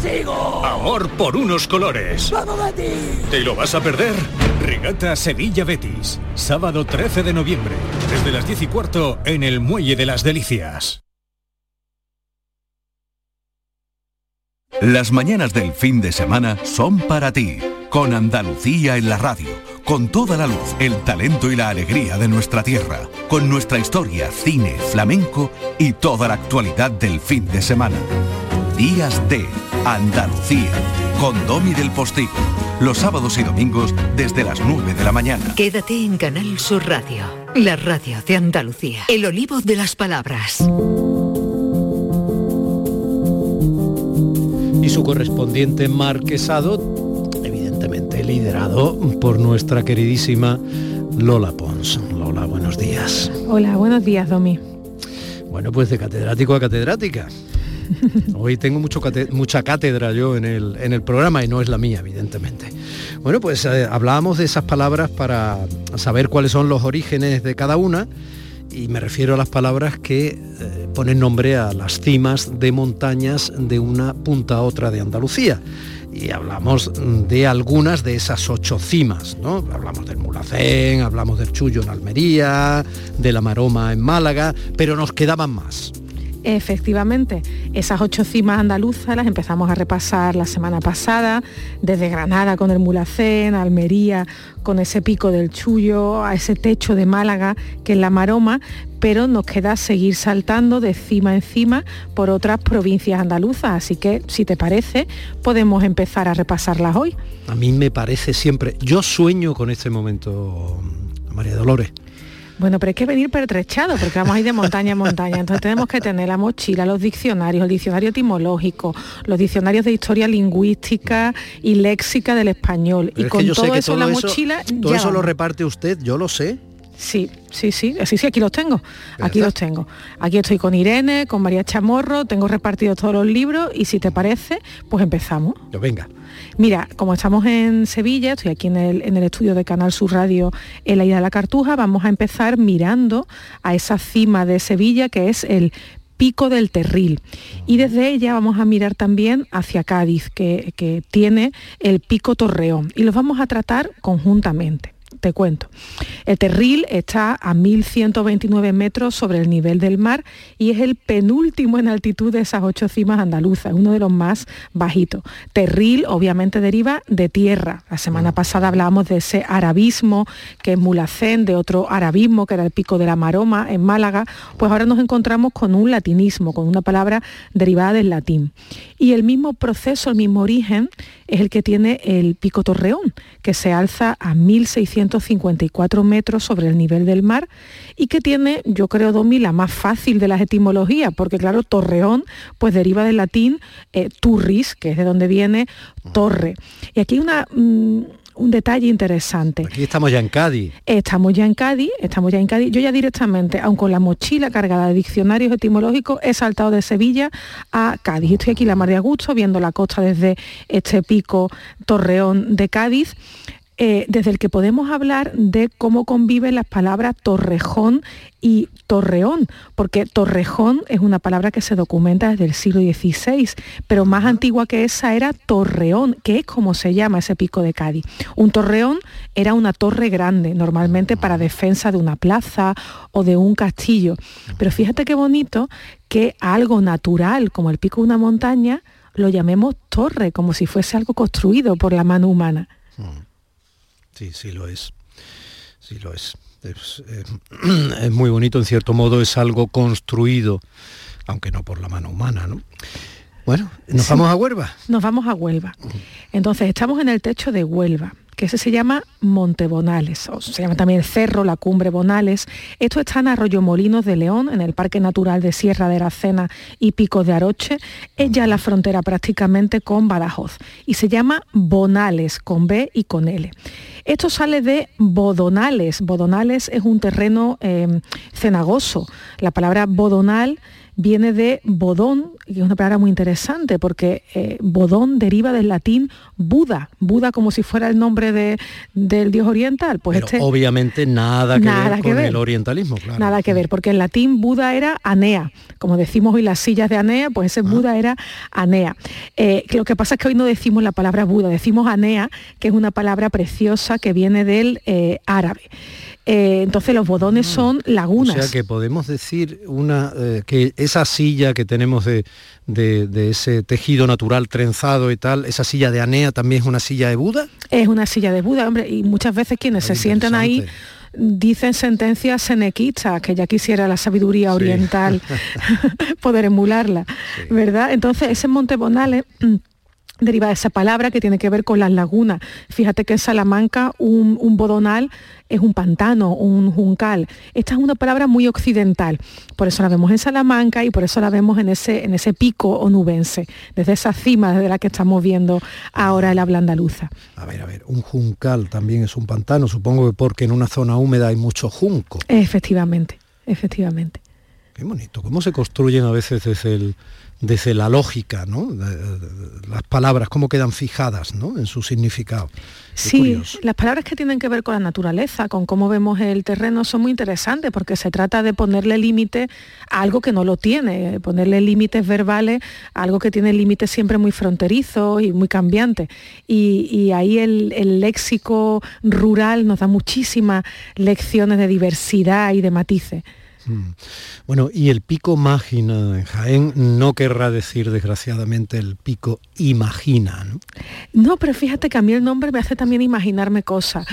Sigo. Amor por unos colores. ¡Vamos, Betis! ¿Te lo vas a perder? Regata Sevilla-Betis. Sábado 13 de noviembre. Desde las 10:15 en el Muelle de las Delicias. Las mañanas del fin de semana son para ti. Con Andalucía en la radio, con toda la luz, el talento y la alegría de nuestra tierra, con nuestra historia, cine, flamenco y toda la actualidad del fin de semana. Días de Andalucía, con Domi del Postigo, los sábados y domingos desde las 9 de la mañana. Quédate en Canal Sur Radio, la radio de Andalucía, el olivo de las palabras. Y su correspondiente marquesado, liderado por nuestra queridísima Lola Pons. Lola, buenos días. Hola, buenos días, Domi. Bueno, pues de catedrático a catedrática. Hoy tengo mucha cátedra yo en el programa y no es la mía, evidentemente. Bueno, pues hablábamos de esas palabras para saber cuáles son los orígenes de cada una y me refiero a las palabras que ponen nombre a las cimas de montañas de una punta a otra de Andalucía. Y hablamos de algunas de esas 8 cimas, ¿no? Hablamos del Mulacén, hablamos del Chullo en Almería, de la Maroma en Málaga, pero nos quedaban más. Efectivamente, esas 8 cimas andaluzas las empezamos a repasar la semana pasada, desde Granada con el Mulacén, Almería con ese pico del Chullo, a ese techo de Málaga que es la Maroma, pero nos queda seguir saltando de cima en cima por otras provincias andaluzas, así que, si te parece, podemos empezar a repasarlas hoy. A mí me parece siempre, yo sueño con este momento, María Dolores. Bueno, pero hay que venir pertrechado, porque vamos a ir de montaña en montaña. Entonces tenemos que tener la mochila, los diccionarios, el diccionario etimológico, los diccionarios de historia lingüística y léxica del español. Pero y es con todo eso en la mochila... Todo eso lo reparte usted, yo lo sé. Sí, aquí los tengo, Aquí estoy con Irene, con María Chamorro, tengo repartidos todos los libros y si te parece, pues empezamos. Yo venga. Mira, como estamos en Sevilla, estoy aquí en el estudio de Canal Sur Radio en la Isla de la Cartuja, vamos a empezar mirando a esa cima de Sevilla que es el Pico del Terril y desde ella vamos a mirar también hacia Cádiz que tiene el Pico Torreón y los vamos a tratar conjuntamente. Te cuento. El Terril está a 1.129 metros sobre el nivel del mar y es el penúltimo en altitud de esas 8 cimas andaluzas, uno de los más bajitos. Terril obviamente deriva de tierra. La semana pasada hablábamos de ese arabismo que es Mulacén, de otro arabismo que era el Pico de la Maroma en Málaga, pues ahora nos encontramos con un latinismo, con una palabra derivada del latín. Y el mismo proceso, el mismo origen, es el que tiene el Pico Torreón, que se alza a 1.654 metros sobre el nivel del mar y que tiene, yo creo, Domi, la más fácil de las etimologías, porque claro, Torreón pues deriva del latín turris, que es de donde viene torre. Y aquí hay un detalle interesante. Aquí estamos ya en Cádiz. Estamos ya en Cádiz. Yo ya directamente, aun con la mochila cargada de diccionarios etimológicos, he saltado de Sevilla a Cádiz. Estoy aquí la mar de a gusto, viendo la costa desde este pico Torreón de Cádiz. desde el que podemos hablar de cómo conviven las palabras Torrejón y Torreón, porque Torrejón es una palabra que se documenta desde el siglo XVI, pero más antigua que esa era Torreón, que es como se llama ese pico de Cádiz. Un torreón era una torre grande, normalmente para defensa de una plaza o de un castillo. Pero fíjate qué bonito que algo natural, como el pico de una montaña, lo llamemos torre, como si fuese algo construido por la mano humana. Sí, sí lo es. Sí lo es. Es muy bonito, en cierto modo es algo construido, aunque no por la mano humana, ¿no? Bueno, ¿nos vamos a Huelva? Nos vamos a Huelva. Entonces, estamos en el techo de Huelva, que ese se llama Monte Bonales, o se llama también el Cerro, la Cumbre Bonales. Esto está en Arroyomolinos de León, en el Parque Natural de Sierra de Aracena y Picos de Aroche. Es ya la frontera prácticamente con Badajoz. Y se llama Bonales, con B y con L. Esto sale de Bodonales. Bodonales es un terreno cenagoso. La palabra bodonal viene de bodón, que es una palabra muy interesante, porque bodón deriva del latín Buda. Buda como si fuera el nombre del dios oriental. Pues pero obviamente nada que ver con el orientalismo. Claro. Nada que ver, porque en latín Buda era Anea. Como decimos hoy las sillas de Anea, pues ese Buda era Anea. Lo que pasa es que hoy no decimos la palabra Buda, decimos Anea, que es una palabra preciosa que viene del árabe. Entonces los bodones son lagunas. O sea que podemos decir que esa silla que tenemos de ese tejido natural trenzado y tal, esa silla de Anea también es una silla de Buda. Es una silla de Buda, hombre, y muchas veces quienes se sientan ahí dicen sentencias senequistas, que ya quisiera la sabiduría oriental poder emularla, ¿verdad? Entonces ese Monte Bonales deriva de esa palabra que tiene que ver con las lagunas. Fíjate que en Salamanca un bodonal es un pantano, un juncal. Esta es una palabra muy occidental, por eso la vemos en Salamanca y por eso la vemos en ese pico onubense, desde esa cima desde la que estamos viendo ahora el habla andaluza. A ver, un juncal también es un pantano, supongo que porque en una zona húmeda hay mucho junco. Efectivamente. Qué bonito, cómo se construyen a veces desde la lógica, ¿no? Las palabras, cómo quedan fijadas, ¿no? En su significado. Sí, las palabras que tienen que ver con la naturaleza, con cómo vemos el terreno, son muy interesantes porque se trata de ponerle límite a algo que no lo tiene, ponerle límites verbales a algo que tiene límites siempre muy fronterizos y muy cambiantes. Y ahí el léxico rural nos da muchísimas lecciones de diversidad y de matices. Bueno, y el pico Mágina en Jaén no querrá decir, desgraciadamente, el pico Imagina, ¿no? No, pero fíjate que a mí el nombre me hace también imaginarme cosas.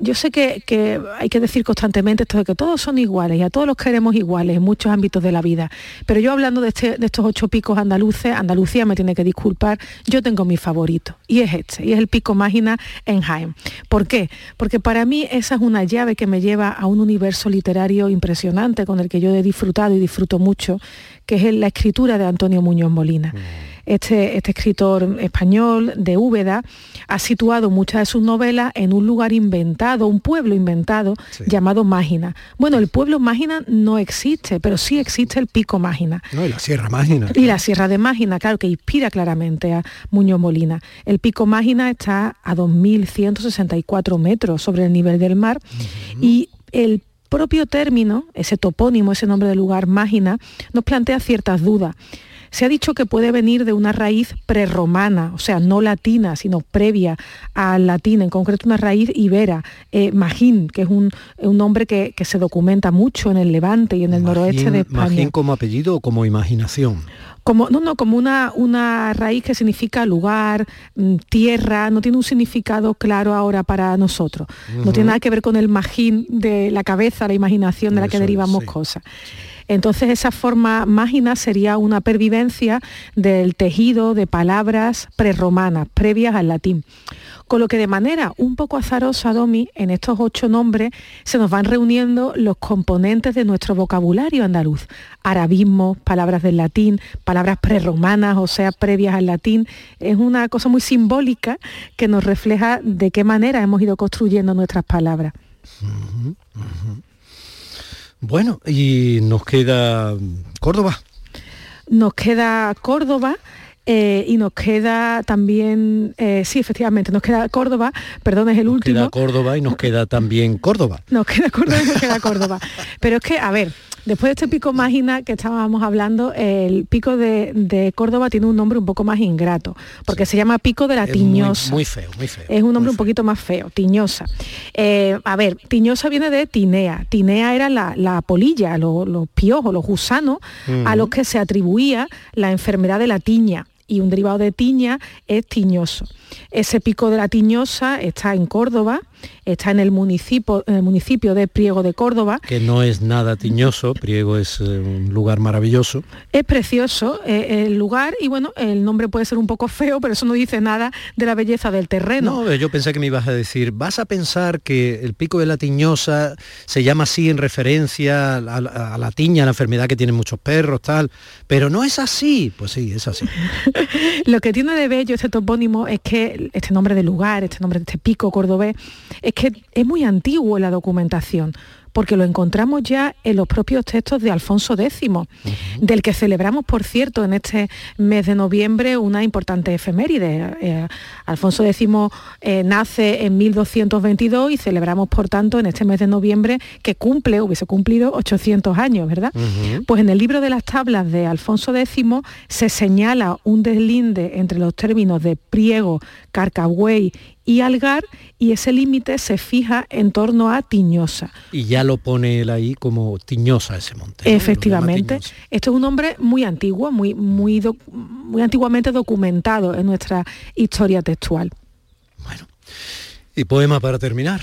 Yo sé que hay que decir constantemente esto de que todos son iguales y a todos los queremos iguales en muchos ámbitos de la vida, pero yo hablando de estos 8 picos andaluces, Andalucía me tiene que disculpar, yo tengo mi favorito y es este, y es el pico Mágina en Jaén. ¿Por qué? Porque para mí esa es una llave que me lleva a un universo literario impresionante con el que yo he disfrutado y disfruto mucho, que es la escritura de Antonio Muñoz Molina. Este escritor español de Úbeda ha situado muchas de sus novelas en un lugar inventado, un pueblo inventado llamado Mágina. Bueno, el pueblo Mágina no existe, pero sí existe el pico Mágina. No, y la Sierra Mágina. Y la Sierra de Mágina, claro, que inspira claramente a Muñoz Molina. El pico Mágina está a 2.164 metros sobre el nivel del mar y el propio término, ese topónimo, ese nombre del lugar, Mágina, nos plantea ciertas dudas. Se ha dicho que puede venir de una raíz prerromana, o sea, no latina, sino previa al latín, en concreto una raíz ibera, magín, que es un nombre que se documenta mucho en el Levante y en el noroeste de España. ¿Magín como apellido o como imaginación? Como una raíz que significa lugar, tierra, no tiene un significado claro ahora para nosotros. No tiene nada que ver con el magín de la cabeza, la imaginación de la que derivamos cosas. Entonces esa forma mágina sería una pervivencia del tejido de palabras prerromanas, previas al latín. Con lo que de manera un poco azarosa, Domi, en estos 8 nombres se nos van reuniendo los componentes de nuestro vocabulario andaluz. Arabismos, palabras del latín, palabras prerromanas, o sea, previas al latín. Es una cosa muy simbólica que nos refleja de qué manera hemos ido construyendo nuestras palabras. Bueno, y nos queda Córdoba. y nos queda también, sí, efectivamente, nos queda Córdoba, perdón, es el nos último. Nos queda Córdoba y nos queda también Córdoba. Nos queda Córdoba y nos queda Córdoba. Pero es que, a ver, después de este pico Mágina que estábamos hablando, el pico de Córdoba tiene un nombre un poco más ingrato, porque sí, se llama Pico de la Tiñosa. Muy feo, muy feo. Es un nombre un poquito más feo, Tiñosa. A ver, Tiñosa viene de Tinea. Tinea era la polilla, los piojos, los gusanos, a los que se atribuía la enfermedad de la tiña. Y un derivado de tiña es tiñoso. Ese pico de la Tiñosa está en Córdoba, está en el municipio de Priego de Córdoba. Que no es nada tiñoso, Priego es un lugar maravilloso. Es precioso el lugar y bueno, el nombre puede ser un poco feo, pero eso no dice nada de la belleza del terreno. No, yo pensé que me ibas a decir, vas a pensar que el pico de la Tiñosa se llama así en referencia a la tiña, la enfermedad que tienen muchos perros, tal, pero no es así. Pues sí, es así. Lo que tiene de bello este topónimo es que este nombre de lugar, este nombre de este pico cordobés, es que es muy antiguo en la documentación, porque lo encontramos ya en los propios textos de Alfonso X, del que celebramos, por cierto, en este mes de noviembre una importante efeméride. Alfonso X nace en 1222 y celebramos, por tanto, en este mes de noviembre que hubiese cumplido 800 años, ¿verdad? Pues en el libro de las tablas de Alfonso X se señala un deslinde entre los términos de Priego, Carcagüey y Algar, y ese límite se fija en torno a Tiñosa. Y ya lo pone él ahí como Tiñosa ese monte, ¿no? Efectivamente. Esto es un nombre muy antiguo, muy antiguamente documentado en nuestra historia textual. Bueno, ¿y poema para terminar?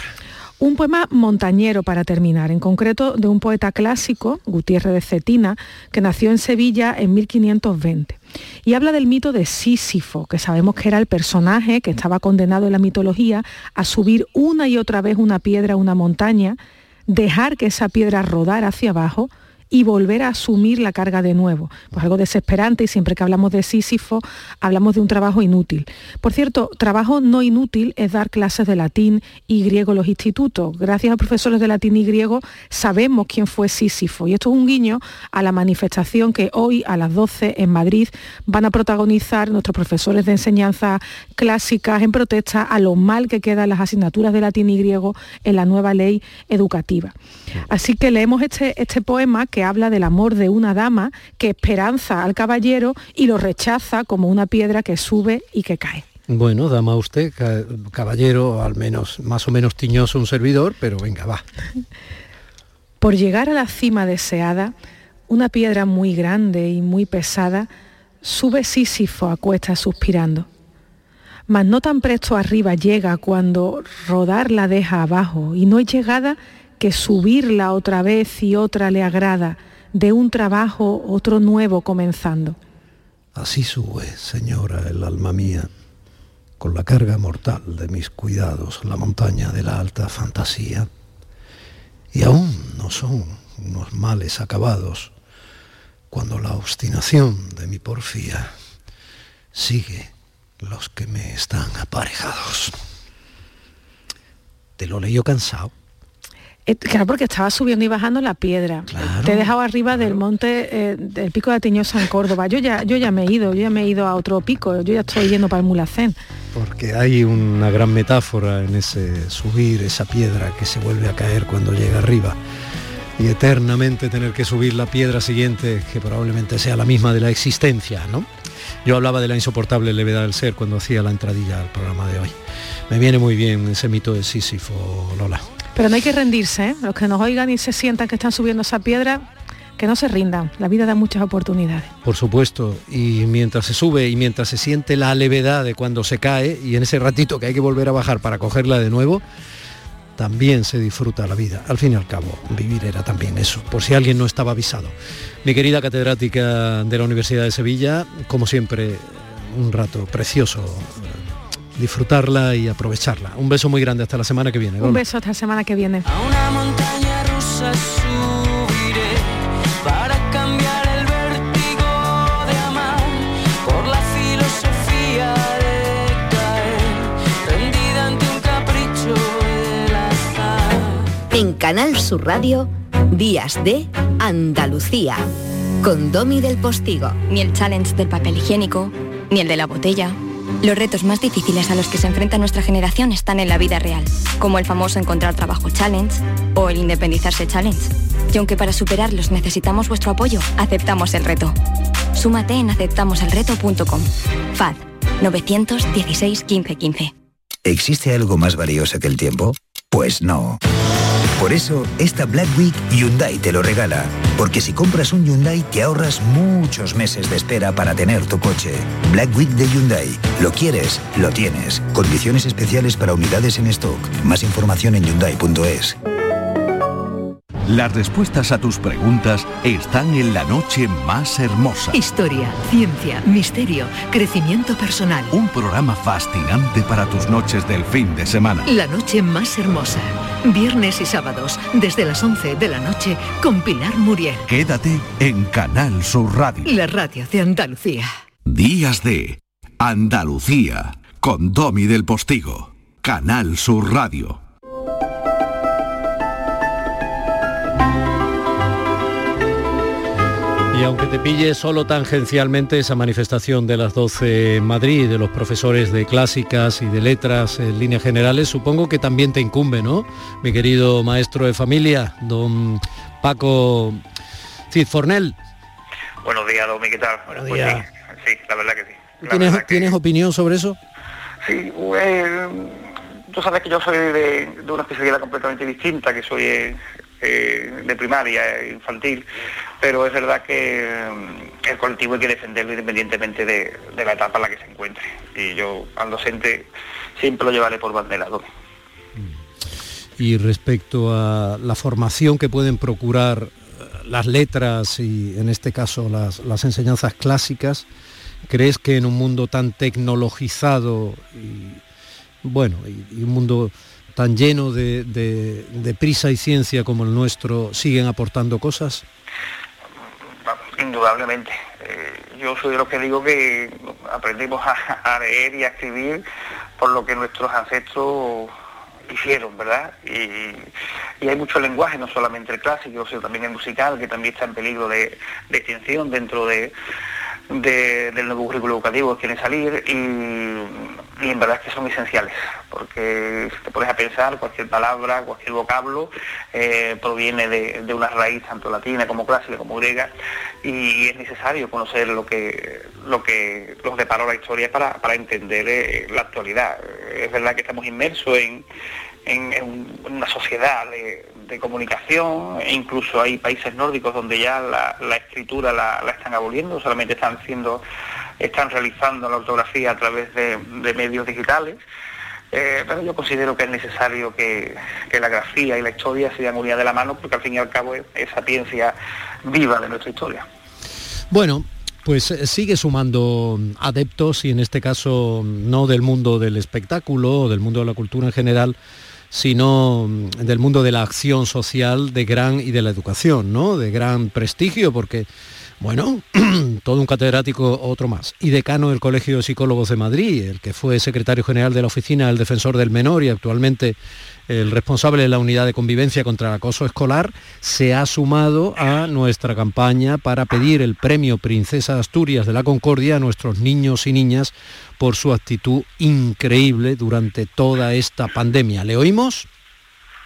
Un poema montañero para terminar, en concreto de un poeta clásico, Gutiérrez de Cetina, que nació en Sevilla en 1520. Y habla del mito de Sísifo, que sabemos que era el personaje que estaba condenado en la mitología a subir una y otra vez una piedra a una montaña, dejar que esa piedra rodara hacia abajo y volver a asumir la carga de nuevo. Pues algo desesperante, y siempre que hablamos de Sísifo hablamos de un trabajo inútil. Por cierto, trabajo no inútil es dar clases de latín y griego en los institutos. Gracias a profesores de latín y griego sabemos quién fue Sísifo. Y esto es un guiño a la manifestación que hoy a las 12 en Madrid van a protagonizar nuestros profesores de enseñanza clásicas en protesta a lo mal que quedan las asignaturas de latín y griego en la nueva ley educativa. Así que leemos este poema que habla del amor de una dama que esperanza al caballero y lo rechaza como una piedra que sube y que cae. Bueno, dama usted, caballero, al menos más o menos tiñoso un servidor, pero venga, va. Por llegar a la cima deseada, una piedra muy grande y muy pesada, sube Sísifo a cuestas suspirando. Mas no tan presto arriba llega cuando rodar la deja abajo, y no es llegada que subirla otra vez y otra le agrada, de un trabajo otro nuevo comenzando. Así sube, señora, el alma mía, con la carga mortal de mis cuidados, la montaña de la alta fantasía. Y aún no son unos males acabados, cuando la obstinación de mi porfía sigue los que me están aparejados. Te lo leí yo cansado. Claro, porque estaba subiendo y bajando la piedra. Claro, te he dejado arriba del monte, del pico de la Tiñosa en Córdoba. Yo ya me he ido a otro pico, yo ya estoy yendo para el Mulacén. Porque hay una gran metáfora en ese subir esa piedra que se vuelve a caer cuando llega arriba. Y eternamente tener que subir la piedra siguiente, que probablemente sea la misma de la existencia, ¿no? Yo hablaba de la insoportable levedad del ser cuando hacía la entradilla al programa de hoy. Me viene muy bien ese mito de Sísifo, Lola. Pero no hay que rendirse, ¿eh? Los que nos oigan y se sientan que están subiendo esa piedra, que no se rindan. La vida da muchas oportunidades. Por supuesto, y mientras se sube y mientras se siente la levedad de cuando se cae, y en ese ratito que hay que volver a bajar para cogerla de nuevo, también se disfruta la vida. Al fin y al cabo, vivir era también eso, por si alguien no estaba avisado. Mi querida catedrática de la Universidad de Sevilla, como siempre, un rato precioso, disfrutarla y aprovecharla. Un beso muy grande hasta la semana que viene. Lola. Un beso hasta la semana que viene. A una montaña rusa subiré para cambiar el vértigo de amar por la filosofía de caer, rendida ante un capricho del azar. En Canal Sur Radio, Días de Andalucía, con Domi del Postigo. Ni el challenge del papel higiénico, ni el de la botella. Los retos más difíciles a los que se enfrenta nuestra generación están en la vida real, como el famoso Encontrar Trabajo Challenge o el Independizarse Challenge. Y aunque para superarlos necesitamos vuestro apoyo, aceptamos el reto. Súmate en aceptamoselreto.com. FAD 916 1515. ¿Existe algo más valioso que el tiempo? Pues no. Por eso, esta Black Week Hyundai te lo regala. Porque si compras un Hyundai, te ahorras muchos meses de espera para tener tu coche. Black Week de Hyundai. Lo quieres, lo tienes. Condiciones especiales para unidades en stock. Más información en Hyundai.es. Las respuestas a tus preguntas están en la noche más hermosa. Historia, ciencia, misterio, crecimiento personal. Un programa fascinante para tus noches del fin de semana. La noche más hermosa. Viernes y sábados, desde las 11 de la noche, con Pilar Muriel. Quédate en Canal Sur Radio. La radio de Andalucía. Días de Andalucía, con Domi del Postigo. Canal Sur Radio. Y aunque te pille solo tangencialmente esa manifestación de las 12 en Madrid, de los profesores de clásicas y de letras en líneas generales, supongo que también te incumbe, ¿no? Mi querido maestro de familia, don Paco Cid Fornel. Buenos días, Domi, ¿qué tal? Buenos días. Pues sí, la verdad que sí. ¿Tienes opinión sobre eso? Sí, tú sabes que yo soy de una especialidad completamente distinta, que soy... de primaria, infantil, pero es verdad que el colectivo hay que defenderlo independientemente de la etapa en la que se encuentre, y yo al docente siempre lo llevaré por bandera, ¿no? Y respecto a la formación que pueden procurar las letras y en este caso las enseñanzas clásicas, ¿crees que en un mundo tan tecnologizado y un mundo tan lleno de prisa y ciencia como el nuestro, siguen aportando cosas? Indudablemente. Yo soy de los que digo que aprendimos a leer y a escribir por lo que nuestros ancestros hicieron, ¿verdad? Y hay mucho lenguaje, no solamente el clásico, sino también el musical, que también está en peligro de extinción dentro del nuevo currículo educativo que quiere salir, y en verdad es que son esenciales, porque si te pones a pensar, cualquier palabra, cualquier vocablo proviene de una raíz tanto latina como clásica como griega, y es necesario conocer lo que nos deparó la historia para entender la actualidad. Es verdad que estamos inmersos en una sociedad de comunicación, e incluso hay países nórdicos donde ya la escritura la están aboliendo, solamente están realizando la ortografía a través de medios digitales, pero yo considero que es necesario que la grafía y la historia se den unidas de la mano, porque al fin y al cabo es sapiencia viva de nuestra historia. Bueno, pues sigue sumando adeptos, y en este caso no del mundo del espectáculo o del mundo de la cultura en general, sino del mundo de la acción social y de la educación, ¿no? De gran prestigio, porque, bueno, todo un catedrático, otro más, y decano del Colegio de Psicólogos de Madrid, el que fue secretario general de la Oficina del Defensor del Menor y actualmente el responsable de la Unidad de Convivencia contra el Acoso Escolar, se ha sumado a nuestra campaña para pedir el premio Princesa de Asturias de la Concordia a nuestros niños y niñas por su actitud increíble durante toda esta pandemia. ¿Le oímos?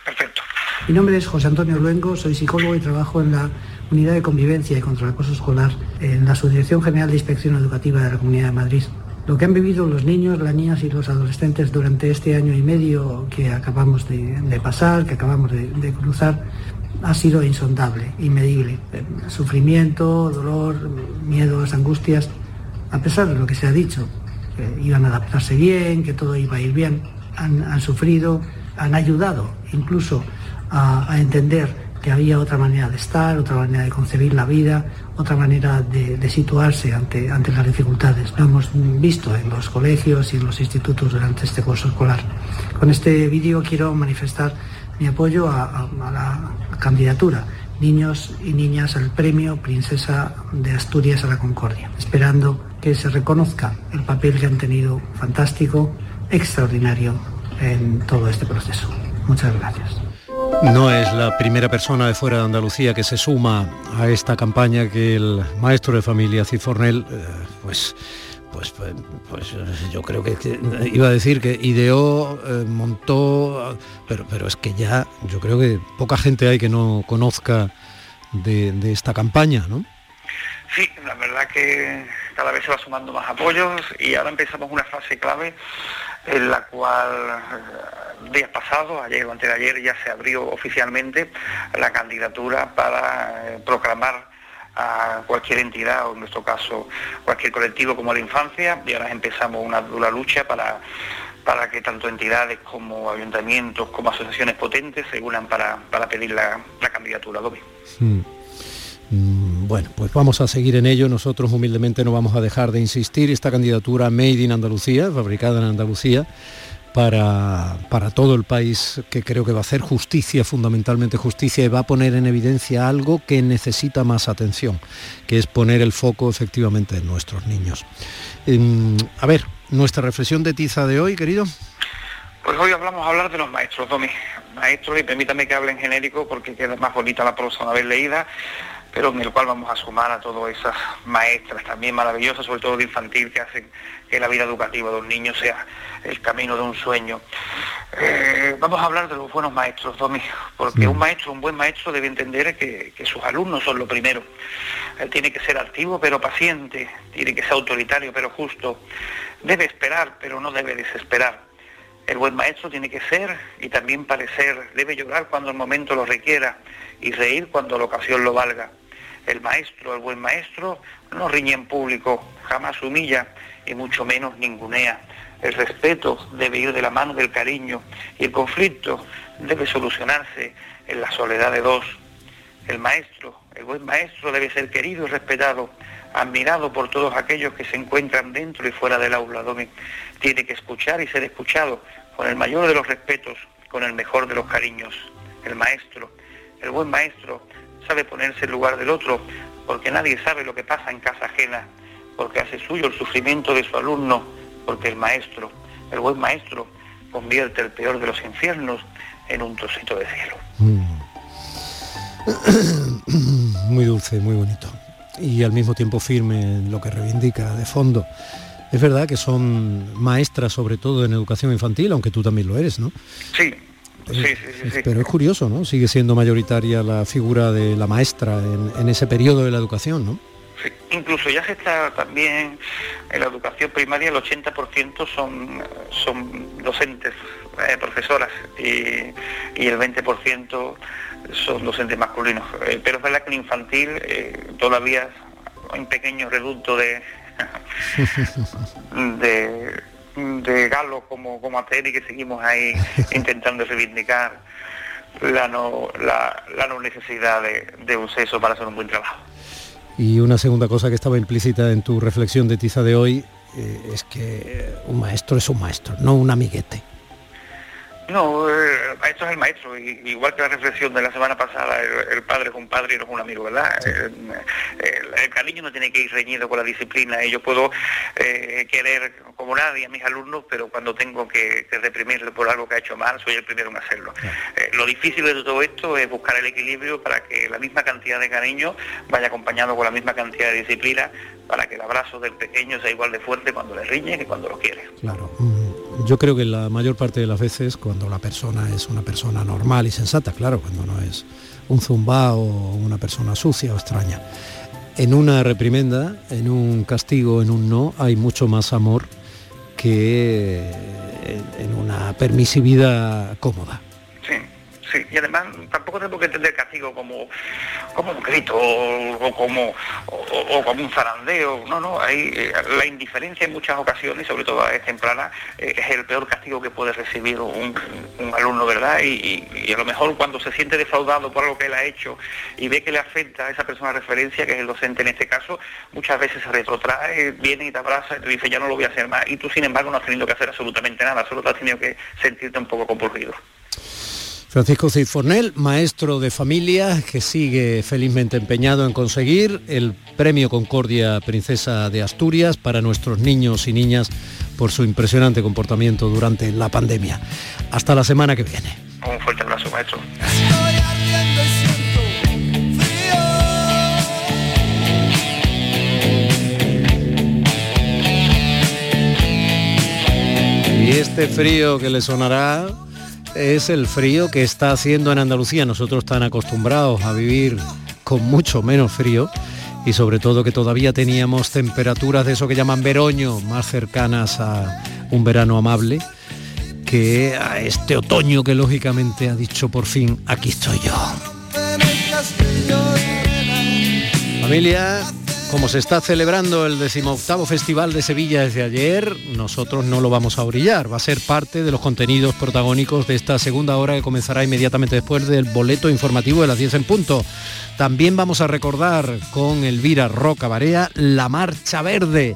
Perfecto. Mi nombre es José Antonio Luengo, soy psicólogo y trabajo en la Unidad de Convivencia y contra el Acoso Escolar en la Subdirección General de Inspección Educativa de la Comunidad de Madrid. Lo que han vivido los niños, las niñas y los adolescentes durante este año y medio que acabamos de pasar, que acabamos de cruzar, ha sido insondable, inmedible. Sufrimiento, dolor, miedos, angustias, a pesar de lo que se ha dicho, que iban a adaptarse bien, que todo iba a ir bien, han sufrido, han ayudado incluso a entender que había otra manera de estar, otra manera de concebir la vida, otra manera de situarse ante las dificultades. Lo hemos visto en los colegios y en los institutos durante este curso escolar. Con este vídeo quiero manifestar mi apoyo a la candidatura Niños y Niñas al Premio Princesa de Asturias a la Concordia, esperando que se reconozca el papel que han tenido fantástico, extraordinario en todo este proceso. Muchas gracias. No es la primera persona de fuera de Andalucía que se suma a esta campaña que el maestro de familia Cid Fornel, pues Pues yo creo que iba a decir que ideó, montó, pero es que ya yo creo que poca gente hay que no conozca de esta campaña, ¿no? Sí, la verdad que cada vez se va sumando más apoyos y ahora empezamos una fase clave en la cual días pasados, ayer o antes de ayer, ya se abrió oficialmente la candidatura para proclamar a cualquier entidad, o en nuestro caso cualquier colectivo como la infancia, y ahora empezamos una dura lucha para que tanto entidades como ayuntamientos como asociaciones potentes se unan para pedir la candidatura, Domi. Sí. Bueno, pues vamos a seguir en ello. Nosotros humildemente no vamos a dejar de insistir. Esta candidatura Made in Andalucía, fabricada en Andalucía, para todo el país, que creo que va a hacer justicia, fundamentalmente justicia, y va a poner en evidencia algo que necesita más atención, que es poner el foco efectivamente en nuestros niños. A ver, nuestra reflexión de tiza de hoy, querido. Pues hoy hablar de los maestros, Domi. Maestros, y permítame que hable en genérico porque queda más bonita la prosa una vez leída, pero en el cual vamos a sumar a todas esas maestras también maravillosas, sobre todo de infantil, que hacen que la vida educativa de un niño sea el camino de un sueño. Vamos a hablar de los buenos maestros, Domi, porque un buen maestro debe entender que sus alumnos son lo primero. Él tiene que ser activo pero paciente, tiene que ser autoritario pero justo, debe esperar pero no debe desesperar. El buen maestro tiene que ser y también parecer, debe llorar cuando el momento lo requiera y reír cuando la ocasión lo valga. El buen maestro, no riñe en público, jamás humilla y mucho menos ningunea. El respeto debe ir de la mano del cariño y el conflicto debe solucionarse en la soledad de dos. El buen maestro debe ser querido y respetado, admirado por todos aquellos que se encuentran dentro y fuera del aula, Domi. Tiene que escuchar y ser escuchado con el mayor de los respetos, con el mejor de los cariños. El buen maestro sabe ponerse en lugar del otro, porque nadie sabe lo que pasa en casa ajena, porque hace suyo el sufrimiento de su alumno, porque el buen maestro, convierte el peor de los infiernos en un trocito de cielo. Muy dulce, muy bonito, y al mismo tiempo firme en lo que reivindica de fondo. Es verdad que son maestras, sobre todo en educación infantil, aunque tú también lo eres, ¿no? Sí. Pero es curioso, ¿no? Sigue siendo mayoritaria la figura de la maestra en ese periodo de la educación, ¿no? Sí. Incluso ya se está también en la educación primaria, el 80% son docentes, profesoras, y el 20% son docentes masculinos. Pero es verdad que en infantil todavía hay un pequeño reducto de galos como hacer, y que seguimos ahí intentando reivindicar la no necesidad de un sexo para hacer un buen trabajo. Y una segunda cosa que estaba implícita en tu reflexión de tiza de hoy es que un maestro es un maestro, no un amiguete. No, el maestro es el maestro, igual que la reflexión de la semana pasada, el padre es un padre y no es un amigo, ¿verdad? Sí. El cariño no tiene que ir reñido con la disciplina, y yo puedo querer como nadie a mis alumnos, pero cuando tengo que reprimirle por algo que ha hecho mal, soy el primero en hacerlo. Sí. Lo difícil de todo esto es buscar el equilibrio para que la misma cantidad de cariño vaya acompañado con la misma cantidad de disciplina, para que el abrazo del pequeño sea igual de fuerte cuando le riñe que cuando lo quiere. Claro. Yo creo que la mayor parte de las veces, cuando la persona es una persona normal y sensata, claro, cuando no es un zumbao o una persona sucia o extraña, en una reprimenda, en un castigo, en un no, hay mucho más amor que en una permisividad cómoda. Sí, y además tampoco tengo que entender castigo como un grito o como un zarandeo. No, hay la indiferencia en muchas ocasiones, sobre todo a edades tempranas, es el peor castigo que puede recibir un alumno, ¿verdad? Y a lo mejor cuando se siente defraudado por algo que él ha hecho y ve que le afecta a esa persona de referencia, que es el docente en este caso, muchas veces se retrotrae, viene y te abraza y te dice, ya no lo voy a hacer más, y tú sin embargo no has tenido que hacer absolutamente nada, solo te has tenido que sentirte un poco compulgido. Francisco Cid Fornel, maestro de familia, que sigue felizmente empeñado en conseguir el Premio Concordia Princesa de Asturias para nuestros niños y niñas por su impresionante comportamiento durante la pandemia. Hasta la semana que viene. Un fuerte abrazo, maestro. Y este frío que le sonará es el frío que está haciendo en Andalucía. Nosotros tan acostumbrados a vivir con mucho menos frío, y sobre todo que todavía teníamos temperaturas de eso que llaman veroño, más cercanas a un verano amable, que a este otoño que lógicamente ha dicho por fin, aquí estoy yo. Familia, como se está celebrando el 18º Festival de Sevilla desde ayer, nosotros no lo vamos a orillar. Va a ser parte de los contenidos protagónicos de esta segunda hora que comenzará inmediatamente después del boleto informativo de las 10 en punto. También vamos a recordar con Elvira Roca Barea la Marcha Verde.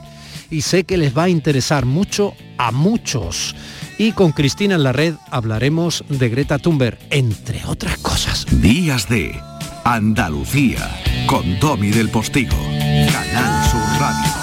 Y sé que les va a interesar mucho a muchos. Y con Cristina en la Red hablaremos de Greta Thunberg, entre otras cosas. Días de Andalucía, con Domi del Postigo. Canal Sur Radio.